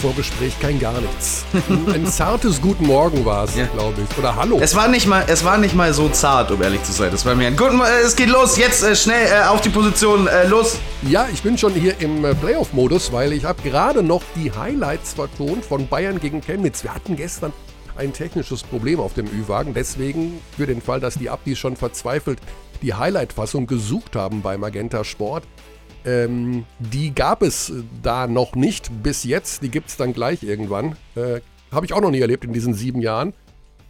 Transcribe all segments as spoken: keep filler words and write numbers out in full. Vorgespräch, kein gar nichts. Ein zartes Guten Morgen war es, ja. glaube ich. Oder Hallo. Es war, nicht mal, es war nicht mal so zart, um ehrlich zu sein. Das war mir ein Guten Morgen, es geht los, jetzt äh, schnell äh, auf die Position, äh, los. Ja, ich bin schon hier im äh, Playoff-Modus, weil ich habe gerade noch die Highlights vertont von Bayern gegen Chemnitz. Wir hatten gestern ein technisches Problem auf dem Ü-Wagen. Deswegen, für den Fall, dass die Abdis schon verzweifelt die Highlight-Fassung gesucht haben bei Magenta Sport, Ähm, die gab es da noch nicht bis jetzt, die gibt es dann gleich irgendwann. Äh, habe ich auch noch nie erlebt in diesen sieben Jahren,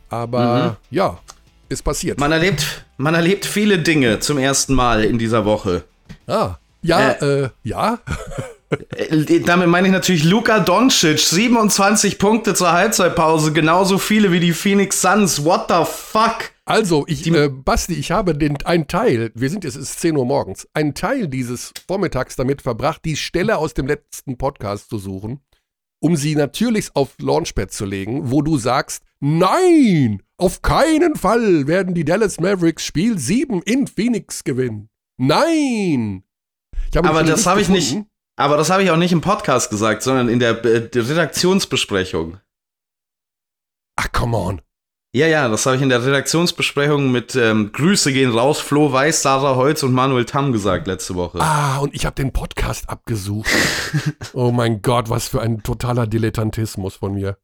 aber mhm. ja, ist passiert. Man erlebt, man erlebt viele Dinge zum ersten Mal in dieser Woche. Ah, ja, äh, äh, ja. Damit meine ich natürlich Luca Doncic, siebenundzwanzig Punkte zur Halbzeitpause, genauso viele wie die Phoenix Suns, what the fuck? Also, ich, äh, Basti, ich habe den, einen Teil, wir sind jetzt, es ist zehn Uhr morgens, einen Teil dieses Vormittags damit verbracht, die Stelle aus dem letzten Podcast zu suchen, um sie natürlich auf Launchpad zu legen, wo du sagst, nein, auf keinen Fall werden die Dallas Mavericks Spiel sieben in Phoenix gewinnen. Nein! Ich habe Aber das habe ich nicht, aber das habe ich auch nicht im Podcast gesagt, sondern in der, der Redaktionsbesprechung. Ach, come on. Ja, ja, das habe ich in der Redaktionsbesprechung mit ähm, Grüße gehen raus, Flo Weiß, Sarah Holz und Manuel Tamm gesagt letzte Woche. Ah, und ich habe den Podcast abgesucht. Oh mein Gott, was für ein totaler Dilettantismus von mir.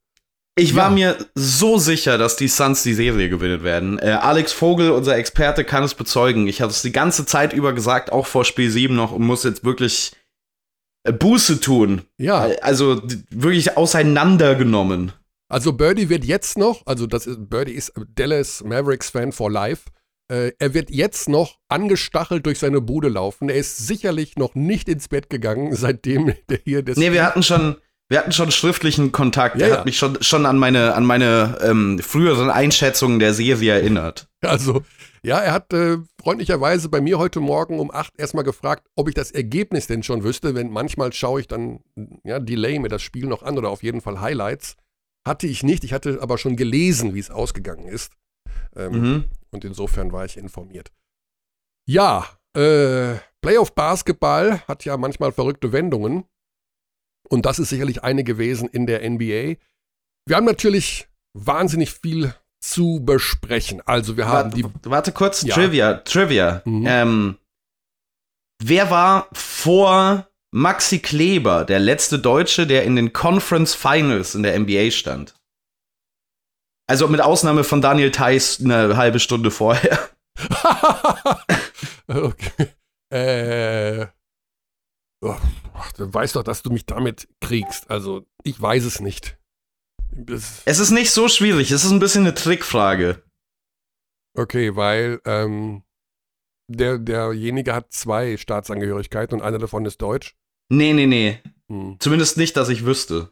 Ich war ja. mir so sicher, dass die Suns die Serie gewinnen werden. Äh, Alex Vogel, unser Experte, kann es bezeugen. Ich habe es die ganze Zeit über gesagt, auch vor Spiel sieben noch, und muss jetzt wirklich äh, Buße tun. Ja. Also wirklich auseinandergenommen. Also Birdie wird jetzt noch, also das ist, Birdie ist Dallas Mavericks Fan for life, äh, er wird jetzt noch angestachelt durch seine Bude laufen. Er ist sicherlich noch nicht ins Bett gegangen, seitdem der hier... Das nee, wir hatten schon, wir hatten schon schriftlichen Kontakt. Ja, er hat ja. mich schon, schon an meine, an meine ähm, früheren Einschätzungen der Serie erinnert. Also, ja, er hat äh, freundlicherweise bei mir heute Morgen um acht erstmal gefragt, ob ich das Ergebnis denn schon wüsste, wenn manchmal schaue ich dann, ja, delay mir das Spiel noch an oder auf jeden Fall Highlights. Hatte ich nicht, ich hatte aber schon gelesen, wie es ausgegangen ist. Ähm, mhm. Und insofern war ich informiert. Ja, äh, Playoff-Basketball hat ja manchmal verrückte Wendungen. Und das ist sicherlich eine gewesen in der N B A. Wir haben natürlich wahnsinnig viel zu besprechen. Also wir haben warte, die... Warte kurz, ja. Trivia. Trivia. Mhm. Ähm, wer war vor... Maxi Kleber, der letzte Deutsche, der in den Conference Finals in der N B A stand. Also mit Ausnahme von Daniel Theis eine halbe Stunde vorher. Okay. Äh. Oh, du weißt doch, dass du mich damit kriegst. Also, ich weiß es nicht. Das es ist nicht so schwierig. Es ist ein bisschen eine Trickfrage. Okay, weil, ähm Der, derjenige hat zwei Staatsangehörigkeiten und einer davon ist deutsch? Nee, nee, nee. Hm. Zumindest nicht, dass ich wüsste.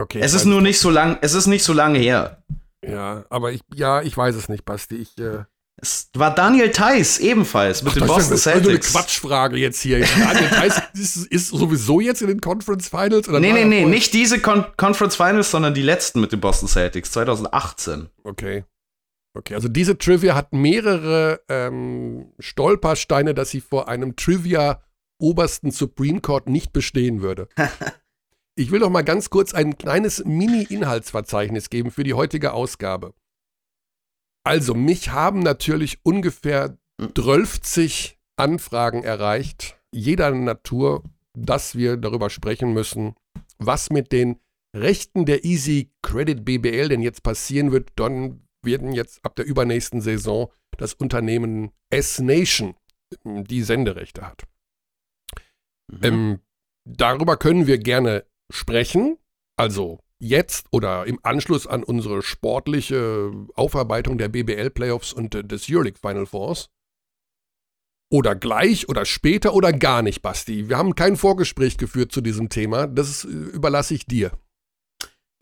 Okay. Es ist nur nicht so lang, es ist nicht so lange her. Ja, aber ich, ja, ich weiß es nicht, Basti. Ich, äh es war Daniel Theis ebenfalls mit Ach, den Boston Celtics. Das ist also eine Quatschfrage jetzt hier. Daniel Theis ist, ist sowieso jetzt in den Conference Finals? Oder nee, nee, nee, nicht diese Con- Conference Finals, sondern die letzten mit den Boston Celtics, zweitausendachtzehn. Okay. Okay, also diese Trivia hat mehrere ähm, Stolpersteine, dass sie vor einem Trivia-obersten Supreme Court nicht bestehen würde. Ich will noch mal ganz kurz ein kleines Mini-Inhaltsverzeichnis geben für die heutige Ausgabe. Also, mich haben natürlich ungefähr zwölfzig Anfragen erreicht, jeder Natur, dass wir darüber sprechen müssen, was mit den Rechten der Easy Credit B B L denn jetzt passieren wird, dann werden jetzt ab der übernächsten Saison das Unternehmen S-Nation die Senderechte hat. Mhm. Ähm, darüber können wir gerne sprechen, also jetzt oder im Anschluss an unsere sportliche Aufarbeitung der B B L-Playoffs und äh, des Euroleague Final Fours. Oder gleich oder später oder gar nicht, Basti. Wir haben kein Vorgespräch geführt zu diesem Thema, das äh, überlasse ich dir.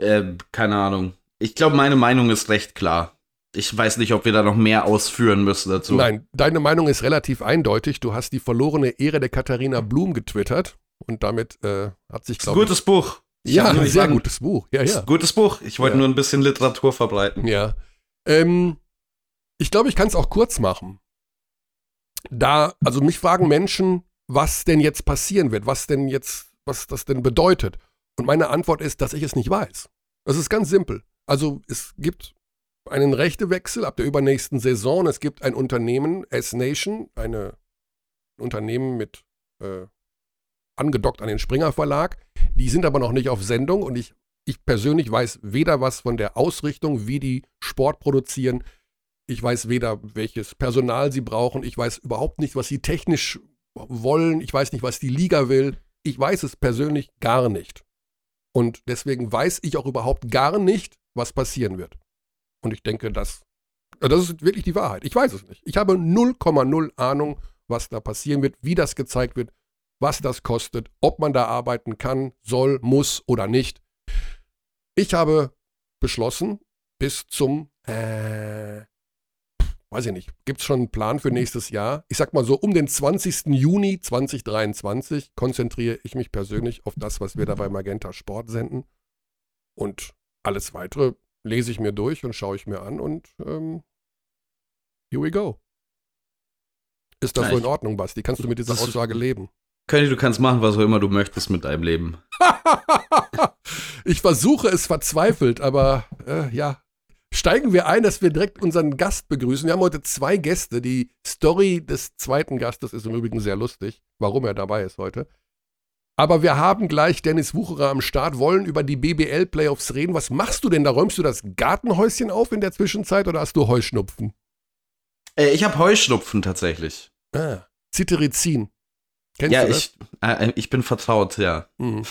Äh, keine Ahnung. Ich glaube, meine Meinung ist recht klar. Ich weiß nicht, ob wir da noch mehr ausführen müssen dazu. Nein, deine Meinung ist relativ eindeutig. Du hast die verlorene Ehre der Katharina Blum getwittert und damit äh, hat sich, glaube ich... Gutes Buch. Ich ja, ein sehr gutes Buch. Ja, ja. Gutes Buch. Ich wollte ja. nur ein bisschen Literatur verbreiten. Ja. Ähm, ich glaube, ich kann es auch kurz machen. Da, also mich fragen Menschen, was denn jetzt passieren wird, was denn jetzt, was das denn bedeutet. Und meine Antwort ist, dass ich es nicht weiß. Das ist ganz simpel. Also es gibt einen Rechtewechsel ab der übernächsten Saison. Es gibt ein Unternehmen, S-Nation, eine, ein Unternehmen mit äh, angedockt an den Springer Verlag. Die sind aber noch nicht auf Sendung und ich, ich persönlich weiß weder was von der Ausrichtung, wie die Sport produzieren. Ich weiß weder, welches Personal sie brauchen. Ich weiß überhaupt nicht, was sie technisch wollen. Ich weiß nicht, was die Liga will. Ich weiß es persönlich gar nicht. Und deswegen weiß ich auch überhaupt gar nicht, was passieren wird. Und ich denke, das, das ist wirklich die Wahrheit. Ich weiß es nicht. Ich habe null Komma null Ahnung, was da passieren wird, wie das gezeigt wird, was das kostet, ob man da arbeiten kann, soll, muss oder nicht. Ich habe beschlossen, bis zum, äh, weiß ich nicht, gibt es schon einen Plan für nächstes Jahr? Ich sag mal so, um den zwanzigsten Juni zweitausenddreiundzwanzig konzentriere ich mich persönlich auf das, was wir da bei Magenta Sport senden. Und alles Weitere lese ich mir durch und schaue ich mir an und ähm, here we go. Ist das ja, so in Ordnung, Basti? Kannst du mit dieser Aussage leben? Könnte, du kannst machen, was auch immer du möchtest mit deinem Leben. Ich versuche es verzweifelt, aber äh, ja. Steigen wir ein, dass wir direkt unseren Gast begrüßen. Wir haben heute zwei Gäste. Die Story des zweiten Gastes ist im Übrigen sehr lustig, warum er dabei ist heute. Aber wir haben gleich Denis Wucherer am Start, wollen über die B B L-Playoffs reden. Was machst du denn da? Räumst du das Gartenhäuschen auf in der Zwischenzeit oder hast du Heuschnupfen? Äh, ich habe Heuschnupfen tatsächlich. Ah, Cetirizin. Kennst ja, du das? Ja, ich, äh, ich bin vertraut, ja. Mhm.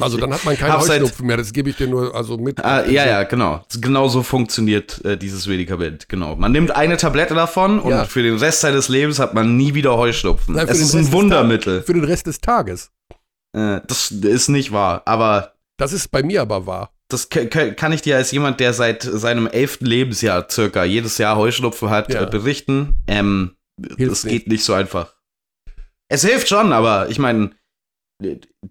Also dann hat man keinen Heuschnupfen mehr, das gebe ich dir nur also mit. Ah, ja, ja, genau. Genau so funktioniert äh, dieses Medikament, genau. Man nimmt eine Tablette davon und ja. für den Rest seines Lebens hat man nie wieder Heuschnupfen. Nein, es ist ein Wundermittel. Für den Rest des Tages. Äh, das ist nicht wahr, aber... Das ist bei mir aber wahr. Das kann ich dir als jemand, der seit seinem elften Lebensjahr circa jedes Jahr Heuschnupfen hat, ja. äh, berichten. Ähm, das nicht. Geht nicht so einfach. Es hilft schon, aber ich meine...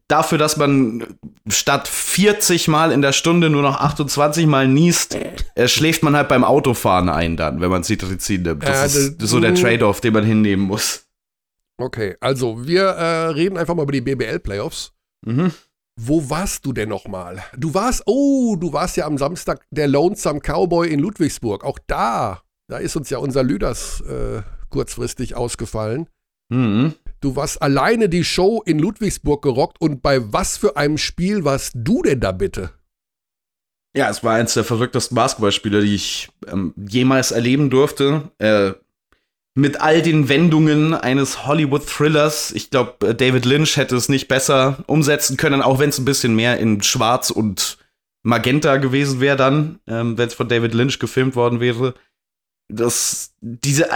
Dafür, dass man statt vierzig Mal in der Stunde nur noch achtundzwanzig Mal niest, äh, schläft man halt beim Autofahren ein dann, wenn man Cetirizin nimmt. Das äh, ist so der Trade-off, den man hinnehmen muss. Okay, also wir äh, reden einfach mal über die B B L-Playoffs. Mhm. Wo warst du denn nochmal? Du warst, oh, du warst ja am Samstag der Lonesome Cowboy in Ludwigsburg. Auch da, da ist uns ja unser Lüders äh, kurzfristig ausgefallen. Mhm. Du warst alleine die Show in Ludwigsburg gerockt und bei was für einem Spiel warst du denn da bitte? Ja, es war eins der verrücktesten Basketballspiele, die ich ähm, jemals erleben durfte. Äh, mit all den Wendungen eines Hollywood-Thrillers. Ich glaube, David Lynch hätte es nicht besser umsetzen können, auch wenn es ein bisschen mehr in Schwarz und Magenta gewesen wäre dann, ähm, wenn es von David Lynch gefilmt worden wäre. Das, diese,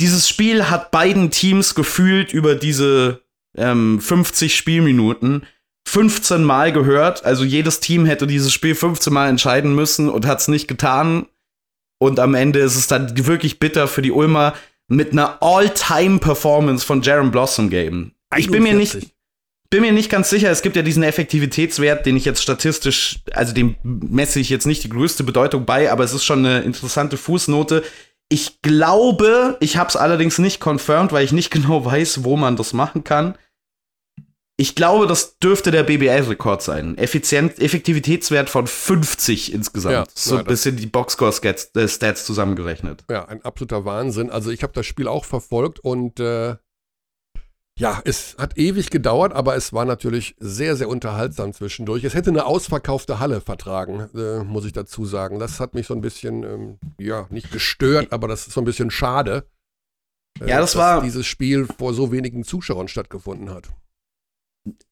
dieses Spiel hat beiden Teams gefühlt über diese ähm, fünfzig Spielminuten fünfzehn Mal gehört. Also jedes Team hätte dieses Spiel fünfzehn Mal entscheiden müssen und hat es nicht getan. Und am Ende ist es dann wirklich bitter für die Ulmer mit einer All-Time-Performance von Jaron Blossomgame. Ich bin mir nicht, bin mir nicht ganz sicher. Es gibt ja diesen Effektivitätswert, den ich jetzt statistisch, also dem messe ich jetzt nicht die größte Bedeutung bei, aber es ist schon eine interessante Fußnote. Ich glaube, ich habe es allerdings nicht confirmed, weil ich nicht genau weiß, wo man das machen kann. Ich glaube, das dürfte der B B L-Rekord sein. Effizient, Effektivitätswert von fünfzig insgesamt. Ja, so ein bisschen die Boxscore-Stats zusammengerechnet. Ja, ein absoluter Wahnsinn. Also ich habe das Spiel auch verfolgt und äh ja, es hat ewig gedauert, aber es war natürlich sehr, sehr unterhaltsam zwischendurch. Es hätte eine ausverkaufte Halle vertragen, äh, muss ich dazu sagen. Das hat mich so ein bisschen, ähm, ja, nicht gestört, aber das ist so ein bisschen schade, äh, ja, das dass war, dieses Spiel vor so wenigen Zuschauern stattgefunden hat.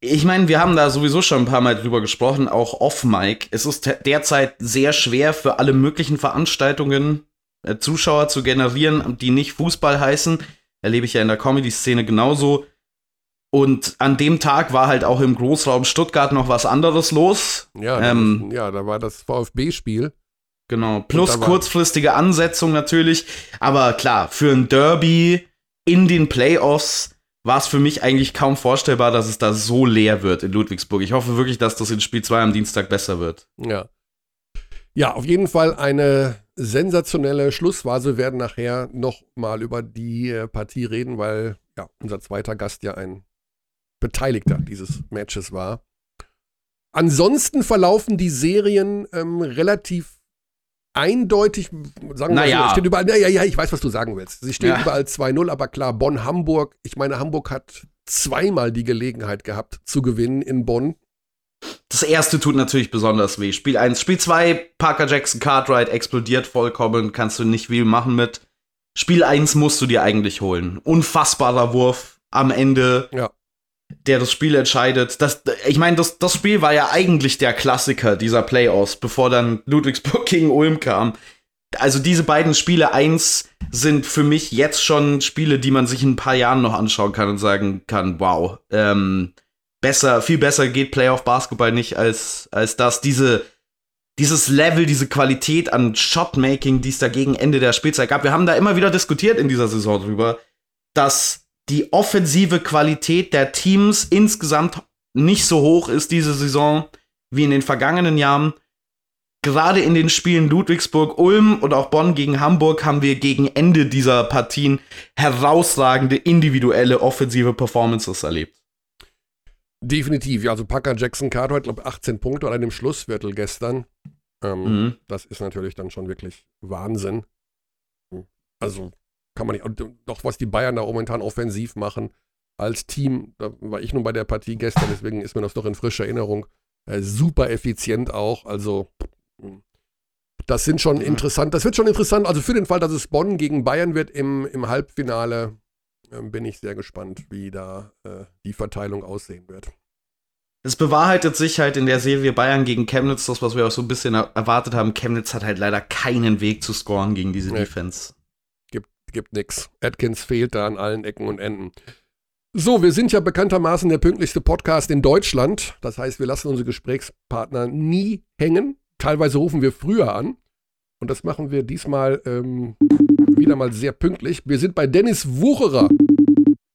Ich meine, wir haben da sowieso schon ein paar Mal drüber gesprochen, auch off-Mic. Es ist te- derzeit sehr schwer für alle möglichen Veranstaltungen äh, Zuschauer zu generieren, die nicht Fußball heißen. Erlebe ich ja in der Comedy-Szene genauso. Und an dem Tag war halt auch im Großraum Stuttgart noch was anderes los. Ja, ähm, das, ja da war das VfB-Spiel. Genau, plus kurzfristige Ansetzung natürlich. Aber klar, für ein Derby in den Playoffs war es für mich eigentlich kaum vorstellbar, dass es da so leer wird in Ludwigsburg. Ich hoffe wirklich, dass das in Spiel zwei am Dienstag besser wird. Ja, ja auf jeden Fall eine sensationelle Schlussphase. Wir werden nachher noch mal über die Partie reden, weil ja unser zweiter Gast ja ein Beteiligter dieses Matches war. Ansonsten verlaufen die Serien ähm, relativ eindeutig, sagen wir naja. mal, steht überall, ja, ja, ich weiß, was du sagen willst. Sie stehen ja. überall zwei null, aber klar, Bonn, Hamburg, ich meine, Hamburg hat zweimal die Gelegenheit gehabt zu gewinnen in Bonn. Das erste tut natürlich besonders weh. Spiel eins, Spiel zwei, Parker Jackson Cartwright explodiert vollkommen, kannst du nicht viel machen mit. Spiel eins musst du dir eigentlich holen. Unfassbarer Wurf am Ende. Ja. Der das Spiel entscheidet. Das, ich meine, das, das Spiel war ja eigentlich der Klassiker dieser Playoffs, bevor dann Ludwigsburg gegen Ulm kam. Also diese beiden Spiele eins sind für mich jetzt schon Spiele, die man sich in ein paar Jahren noch anschauen kann und sagen kann, wow, ähm, besser, viel besser geht Playoff-Basketball nicht als, als das. Diese, dieses Level, diese Qualität an Shotmaking, die es da gegen Ende der Spielzeit gab. Wir haben da immer wieder diskutiert in dieser Saison drüber, dass die offensive Qualität der Teams insgesamt nicht so hoch ist diese Saison wie in den vergangenen Jahren. Gerade in den Spielen Ludwigsburg-Ulm und auch Bonn gegen Hamburg haben wir gegen Ende dieser Partien herausragende individuelle offensive Performances erlebt. Definitiv, ja, also Parker Jackson Cartwright, glaube achtzehn Punkte an einem Schlussviertel gestern. Ähm, mhm. Das ist natürlich dann schon wirklich Wahnsinn. Also kann man nicht, doch was die Bayern da momentan offensiv machen als Team, da war ich nun bei der Partie gestern, deswegen ist mir das doch in frischer Erinnerung, äh, super effizient auch, also das sind schon interessant, das wird schon interessant, also für den Fall, dass es Bonn gegen Bayern wird im, im Halbfinale, äh, bin ich sehr gespannt, wie da äh, die Verteilung aussehen wird. Es bewahrheitet sich halt in der Serie Bayern gegen Chemnitz, das, was wir auch so ein bisschen erwartet haben. Chemnitz hat halt leider keinen Weg zu scoren gegen diese nee. Defense. Gibt nichts. Atkins fehlt da an allen Ecken und Enden. So, wir sind ja bekanntermaßen der pünktlichste Podcast in Deutschland. Das heißt, wir lassen unsere Gesprächspartner nie hängen. Teilweise rufen wir früher an. Und das machen wir diesmal ähm, wieder mal sehr pünktlich. Wir sind bei Denis Wucherer,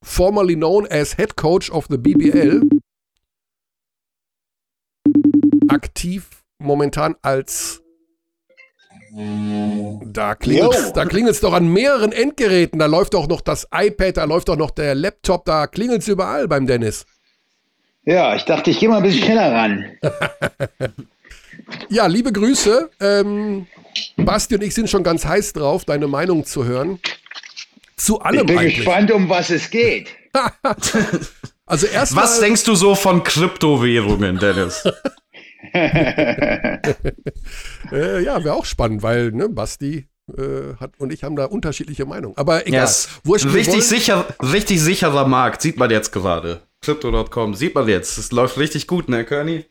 formerly known as Head Coach of the B B L. Aktiv momentan als... Da klingelt's, da klingelt's doch an mehreren Endgeräten, da läuft doch noch das iPad, da läuft doch noch der Laptop, da klingelt's überall beim Dennis. Ja, ich dachte, ich gehe mal ein bisschen schneller ran. Ja, liebe Grüße. Ähm, Basti und ich sind schon ganz heiß drauf, deine Meinung zu hören. Zu allem eigentlich. Ich bin eigentlich gespannt, um was es geht. Also erst mal, was denkst du so von Kryptowährungen, Dennis? äh, ja, wäre auch spannend, weil ne, Basti äh, hat und ich haben da unterschiedliche Meinungen. Aber egal. Yes. Richtig, sicher, richtig sicherer Markt, sieht man jetzt gerade. Crypto Punkt com, sieht man jetzt. Es läuft richtig gut, ne, Körny?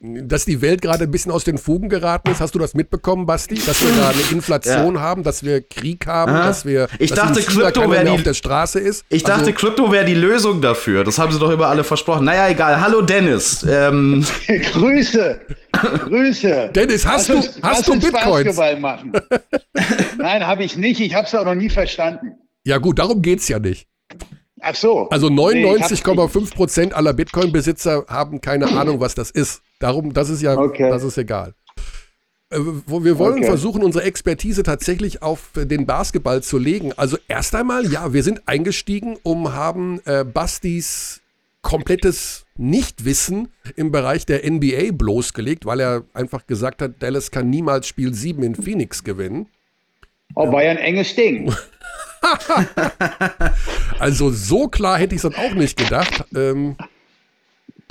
Dass die Welt gerade ein bisschen aus den Fugen geraten ist, hast du das mitbekommen, Basti? Dass wir da eine Inflation ja. haben, dass wir Krieg haben, aha. dass wir ich dass dachte, Krypto wär die, auf der Straße ist. Ich also, dachte, Krypto wäre die Lösung dafür. Das haben sie doch immer alle versprochen. Naja, egal. Hallo Dennis. Ähm. Grüße. Grüße. Dennis, hast du, hast du Bitcoins? Machen. Nein, habe ich nicht. Ich habe es auch noch nie verstanden. Ja gut, darum geht's ja nicht. Ach so. Also neunundneunzig Komma fünf Prozent aller Bitcoin-Besitzer haben keine Ahnung, was das ist. Darum, das ist ja, okay. Das ist egal. Äh, wo wir wollen okay. versuchen, unsere Expertise tatsächlich auf den Basketball zu legen. Also erst einmal, ja, wir sind eingestiegen, um haben äh, Bastis komplettes Nichtwissen im Bereich der N B A bloßgelegt, weil er einfach gesagt hat, Dallas kann niemals Spiel sieben in Phoenix gewinnen. Oh, war ja ein enges Ding. Also so klar hätte ich es dann auch nicht gedacht. Ähm,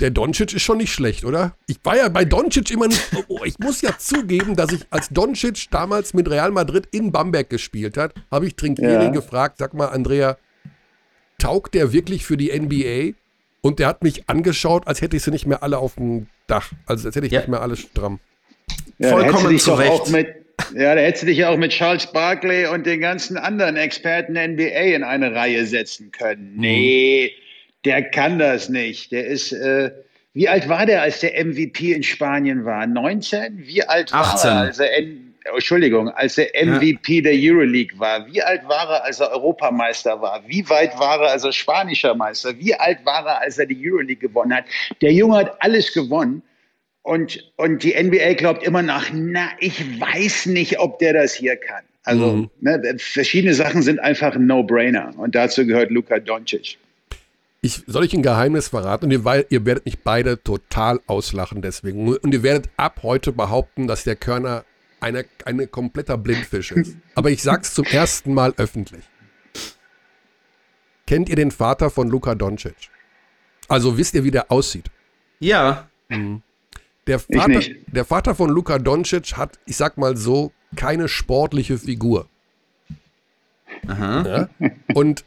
der Doncic ist schon nicht schlecht, oder? Ich war ja bei Doncic immer nicht... Oh, ich muss ja zugeben, dass ich, als Doncic damals mit Real Madrid in Bamberg gespielt hat, habe ich Trinkieri ja. gefragt, sag mal, Andrea, taugt der wirklich für die N B A? Und der hat mich angeschaut, als hätte ich sie nicht mehr alle auf dem Dach. Also als hätte ich ja. nicht mehr alle stramm. Ja, vollkommen zu Recht. Ja, da hättest du dich ja auch mit Charles Barkley und den ganzen anderen Experten der N B A in eine Reihe setzen können. Nee, der kann das nicht. Der ist, äh, wie alt war der, als der M V P in Spanien war? neunzehn? Wie alt achtzehn. War er, als er, N- Entschuldigung, als der M V P ja. der Euroleague war? Wie alt war er, als er Europameister war? Wie weit war er, als er spanischer Meister? Wie alt war er, als er die Euroleague gewonnen hat? Der Junge hat alles gewonnen. Und, und die N B A glaubt immer nach, na, ich weiß nicht, ob der das hier kann. Also mhm. ne, verschiedene Sachen sind einfach ein No-Brainer. Und dazu gehört Luca Doncic. Ich, soll ich ein Geheimnis verraten? Und ihr, ihr werdet mich beide total auslachen deswegen. Und ihr werdet ab heute behaupten, dass der Körner eine, eine kompletter Blindfisch ist. Aber ich sag's zum ersten Mal öffentlich. Kennt ihr den Vater von Luca Doncic? Also wisst ihr, wie der aussieht? Ja. Mhm. Der Vater, der Vater von Luca Doncic hat, ich sag mal so, keine sportliche Figur. Aha. Ja? Und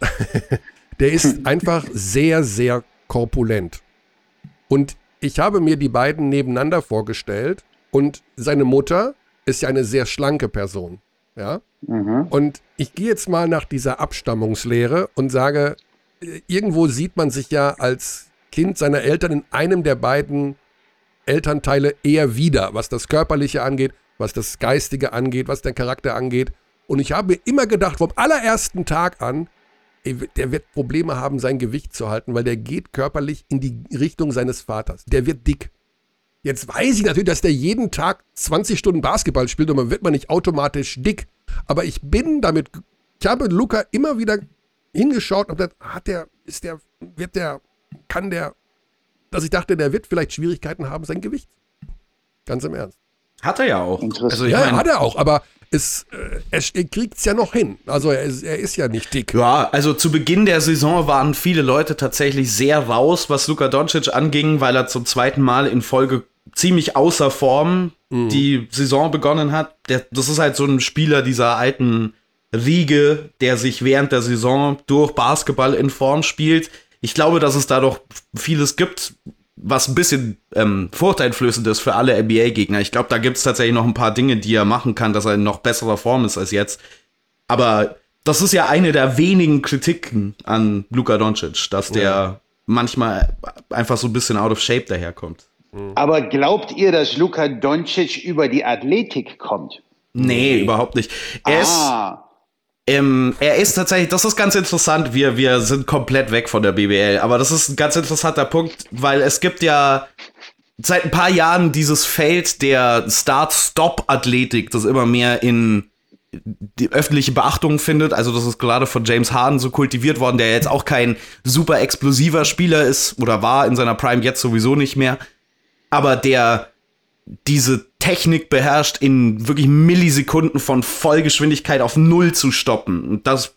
der ist einfach sehr, sehr korpulent. Und ich habe mir die beiden nebeneinander vorgestellt. Und seine Mutter ist ja eine sehr schlanke Person. Ja? Mhm. Und ich gehe jetzt mal nach dieser Abstammungslehre und sage, irgendwo sieht man sich ja als Kind seiner Eltern in einem der beiden Elternteile eher wieder, was das Körperliche angeht, was das Geistige angeht, was den Charakter angeht. Und ich habe mir immer gedacht, vom allerersten Tag an, der wird Probleme haben, sein Gewicht zu halten, weil der geht körperlich in die Richtung seines Vaters. Der wird dick. Jetzt weiß ich natürlich, dass der jeden Tag zwanzig Stunden Basketball spielt und dann wird man nicht automatisch dick. Aber ich bin damit, ich habe Luca immer wieder hingeschaut und gedacht, hat der, ist der, wird der, kann der, dass ich dachte, der wird vielleicht Schwierigkeiten haben, sein Gewicht. Ganz im Ernst. Hat er ja auch. Also, ja, meine, hat er auch, aber es, äh, er kriegt es ja noch hin. Also er, er ist ja nicht dick. Ja, also zu Beginn der Saison waren viele Leute tatsächlich sehr raus, was Luka Doncic anging, weil er zum zweiten Mal in Folge ziemlich außer Form mhm. die Saison begonnen hat. Der, das ist halt so ein Spieler dieser alten Riege, der sich während der Saison durch Basketball in Form spielt. Ich glaube, dass es da doch vieles gibt, was ein bisschen ähm, furchteinflößend ist für alle N B A-Gegner. Ich glaube, da gibt es tatsächlich noch ein paar Dinge, die er machen kann, dass er in noch besserer Form ist als jetzt. Aber das ist ja eine der wenigen Kritiken an Luka Doncic, dass der mhm. manchmal einfach so ein bisschen out of shape daherkommt. Mhm. Aber glaubt ihr, dass Luka Doncic über die Athletik kommt? Nee, überhaupt nicht. Er ah. ist... Ähm, er ist tatsächlich, das ist ganz interessant, wir, wir sind komplett weg von der B B L, aber das ist ein ganz interessanter Punkt, weil es gibt ja seit ein paar Jahren dieses Feld der Start-Stop-Athletik, das immer mehr in die öffentliche Beachtung findet, also das ist gerade von James Harden so kultiviert worden, der jetzt auch kein super explosiver Spieler ist oder war in seiner Prime, jetzt sowieso nicht mehr, aber der diese Technik beherrscht, in wirklich Millisekunden von Vollgeschwindigkeit auf Null zu stoppen. Und das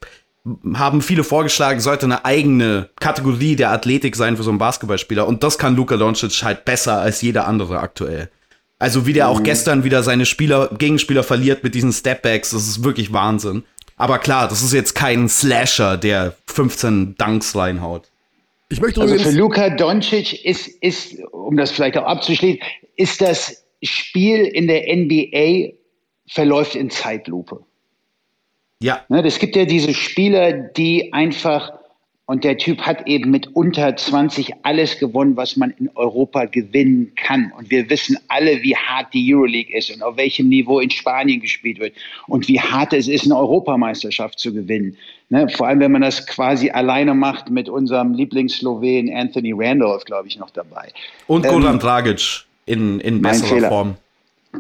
haben viele vorgeschlagen, sollte eine eigene Kategorie der Athletik sein für so einen Basketballspieler. Und das kann Luka Doncic halt besser als jeder andere aktuell. Also wie der mhm. auch gestern wieder seine Spieler, Gegenspieler verliert mit diesen Stepbacks, das ist wirklich Wahnsinn. Aber klar, das ist jetzt kein Slasher, der fünfzehn Dunks reinhaut. Ich möchte also für Luka Doncic ist, ist, um das vielleicht auch abzuschließen, ist das Spiel in der N B A verläuft in Zeitlupe. Ja. Es gibt ja diese Spieler, die einfach, und der Typ hat eben mit unter zwanzig alles gewonnen, was man in Europa gewinnen kann. Und wir wissen alle, wie hart die Euroleague ist und auf welchem Niveau in Spanien gespielt wird und wie hart es ist, eine Europameisterschaft zu gewinnen. Vor allem, wenn man das quasi alleine macht mit unserem Lieblingsslowen Anthony Randolph, glaube ich, noch dabei. Und Goran ähm, Dragic. In, in besserer Form.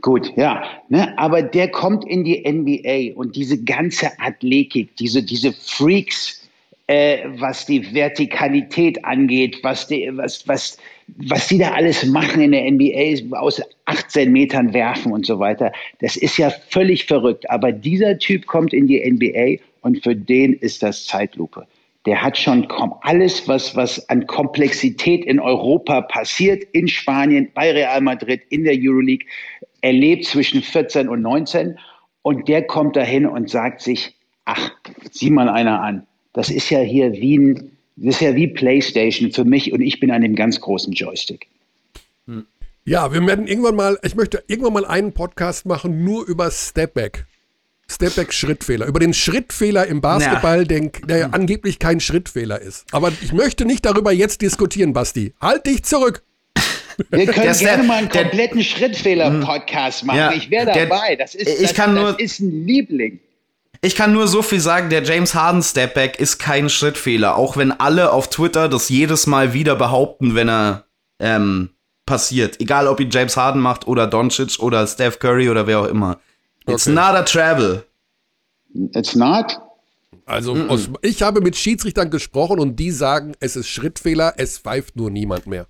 Gut, ja. Ne, aber der kommt in die N B A und diese ganze Athletik, diese, diese Freaks, äh, was die Vertikalität angeht, was die, was, was, was die da alles machen in der N B A, aus achtzehn Metern werfen und so weiter, das ist ja völlig verrückt. Aber dieser Typ kommt in die N B A und für den ist das Zeitlupe. Der hat schon alles, was, was an Komplexität in Europa passiert, in Spanien, bei Real Madrid, in der Euroleague, erlebt zwischen vierzehn und neunzehn. Und der kommt dahin und sagt sich, ach, sieh mal einer an. Das ist ja hier wie ein, das ist ja wie PlayStation für mich und ich bin an dem ganz großen Joystick. Hm. Ja, wir werden irgendwann mal, ich möchte irgendwann mal einen Podcast machen, nur über Stepback. Stepback-Schrittfehler. Über den Schrittfehler im Basketball, den, der ja angeblich kein Schrittfehler ist. Aber ich möchte nicht darüber jetzt diskutieren, Basti. Halt dich zurück. Wir können der gerne der, mal einen kompletten der, Schrittfehler-Podcast machen. Ja, ich wäre dabei. Das, ist, das, ich kann das nur, ist ein Liebling. Ich kann nur so viel sagen, der James Harden Stepback ist kein Schrittfehler. Auch wenn alle auf Twitter das jedes Mal wieder behaupten, wenn er ähm, passiert. Egal, ob ihn James Harden macht oder Doncic oder Steph Curry oder wer auch immer. It's okay. Not a travel. It's not? Also mm-mm. aus, ich habe mit Schiedsrichtern gesprochen und die sagen, es ist Schrittfehler, es pfeift nur niemand mehr.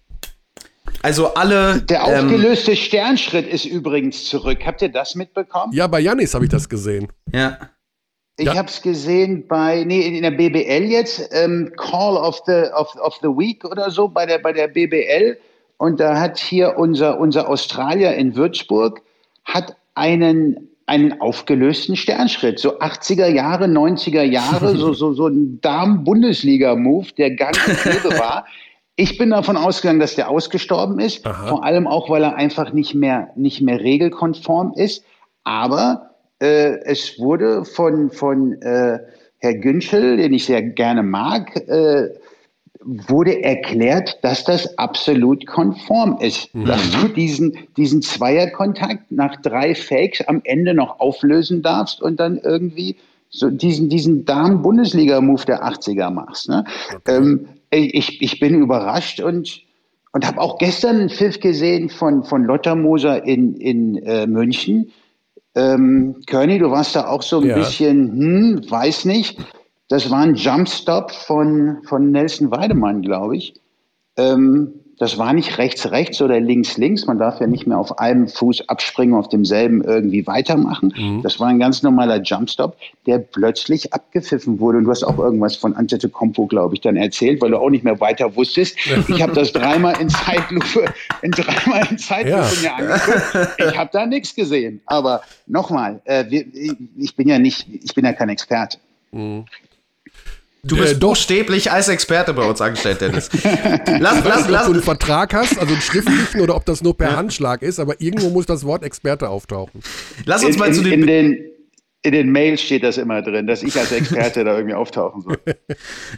Also alle. Der aufgelöste ähm, Sternschritt ist übrigens zurück. Habt ihr das mitbekommen? Ja, bei Jannis habe ich das gesehen. Ja. Ich ja. habe es gesehen bei, nee, in der B B L jetzt, ähm, Call of the, of, of the Week oder so, bei der, bei der B B L. Und da hat hier unser, unser Australier in Würzburg hat einen, einen aufgelösten Sternschritt. So achtziger Jahre, neunziger Jahre, so, so, so ein Damen-Bundesliga-Move, der ganz Klebe war. Ich bin davon ausgegangen, dass der ausgestorben ist. Aha. Vor allem auch, weil er einfach nicht mehr, nicht mehr regelkonform ist. Aber äh, es wurde von, von äh, Herr Günschel, den ich sehr gerne mag, äh, wurde erklärt, dass das absolut konform ist. Mhm. Dass du diesen, diesen Zweierkontakt nach drei Fakes am Ende noch auflösen darfst und dann irgendwie so diesen, diesen Damen-Bundesliga-Move der achtziger machst. Ne? Okay. Ähm, ich, ich bin überrascht und, und habe auch gestern einen Pfiff gesehen von, von Lotta Moser in, in äh, München. Ähm, Körny, du warst da auch so ein ja. bisschen, hm, weiß nicht. Das war ein Jumpstop von, von Nelson Weidemann, glaube ich. Ähm, das war nicht rechts-rechts oder links-links. Man darf ja nicht mehr auf einem Fuß abspringen, auf demselben irgendwie weitermachen. Mhm. Das war ein ganz normaler Jumpstop, der plötzlich abgepfiffen wurde. Und du hast auch irgendwas von Antetokounmpo, glaube ich, dann erzählt, weil du auch nicht mehr weiter wusstest. Ich habe das dreimal in Zeitlupe, in dreimal in Zeitlupe ja. mir angeguckt. Ich habe da nichts gesehen. Aber nochmal, äh, ich bin ja nicht, ich bin ja kein Experte. Mhm. Du bist äh, buchstäblich als Experte bei uns angestellt, Dennis. Lass, lass, lass. Ob du einen Vertrag hast, also einen schriftlichen, oder ob das nur per Handschlag ist, aber irgendwo muss das Wort Experte auftauchen. Lass uns in, mal zu den... In den, in den Mails steht das immer drin, dass ich als Experte da irgendwie auftauchen soll.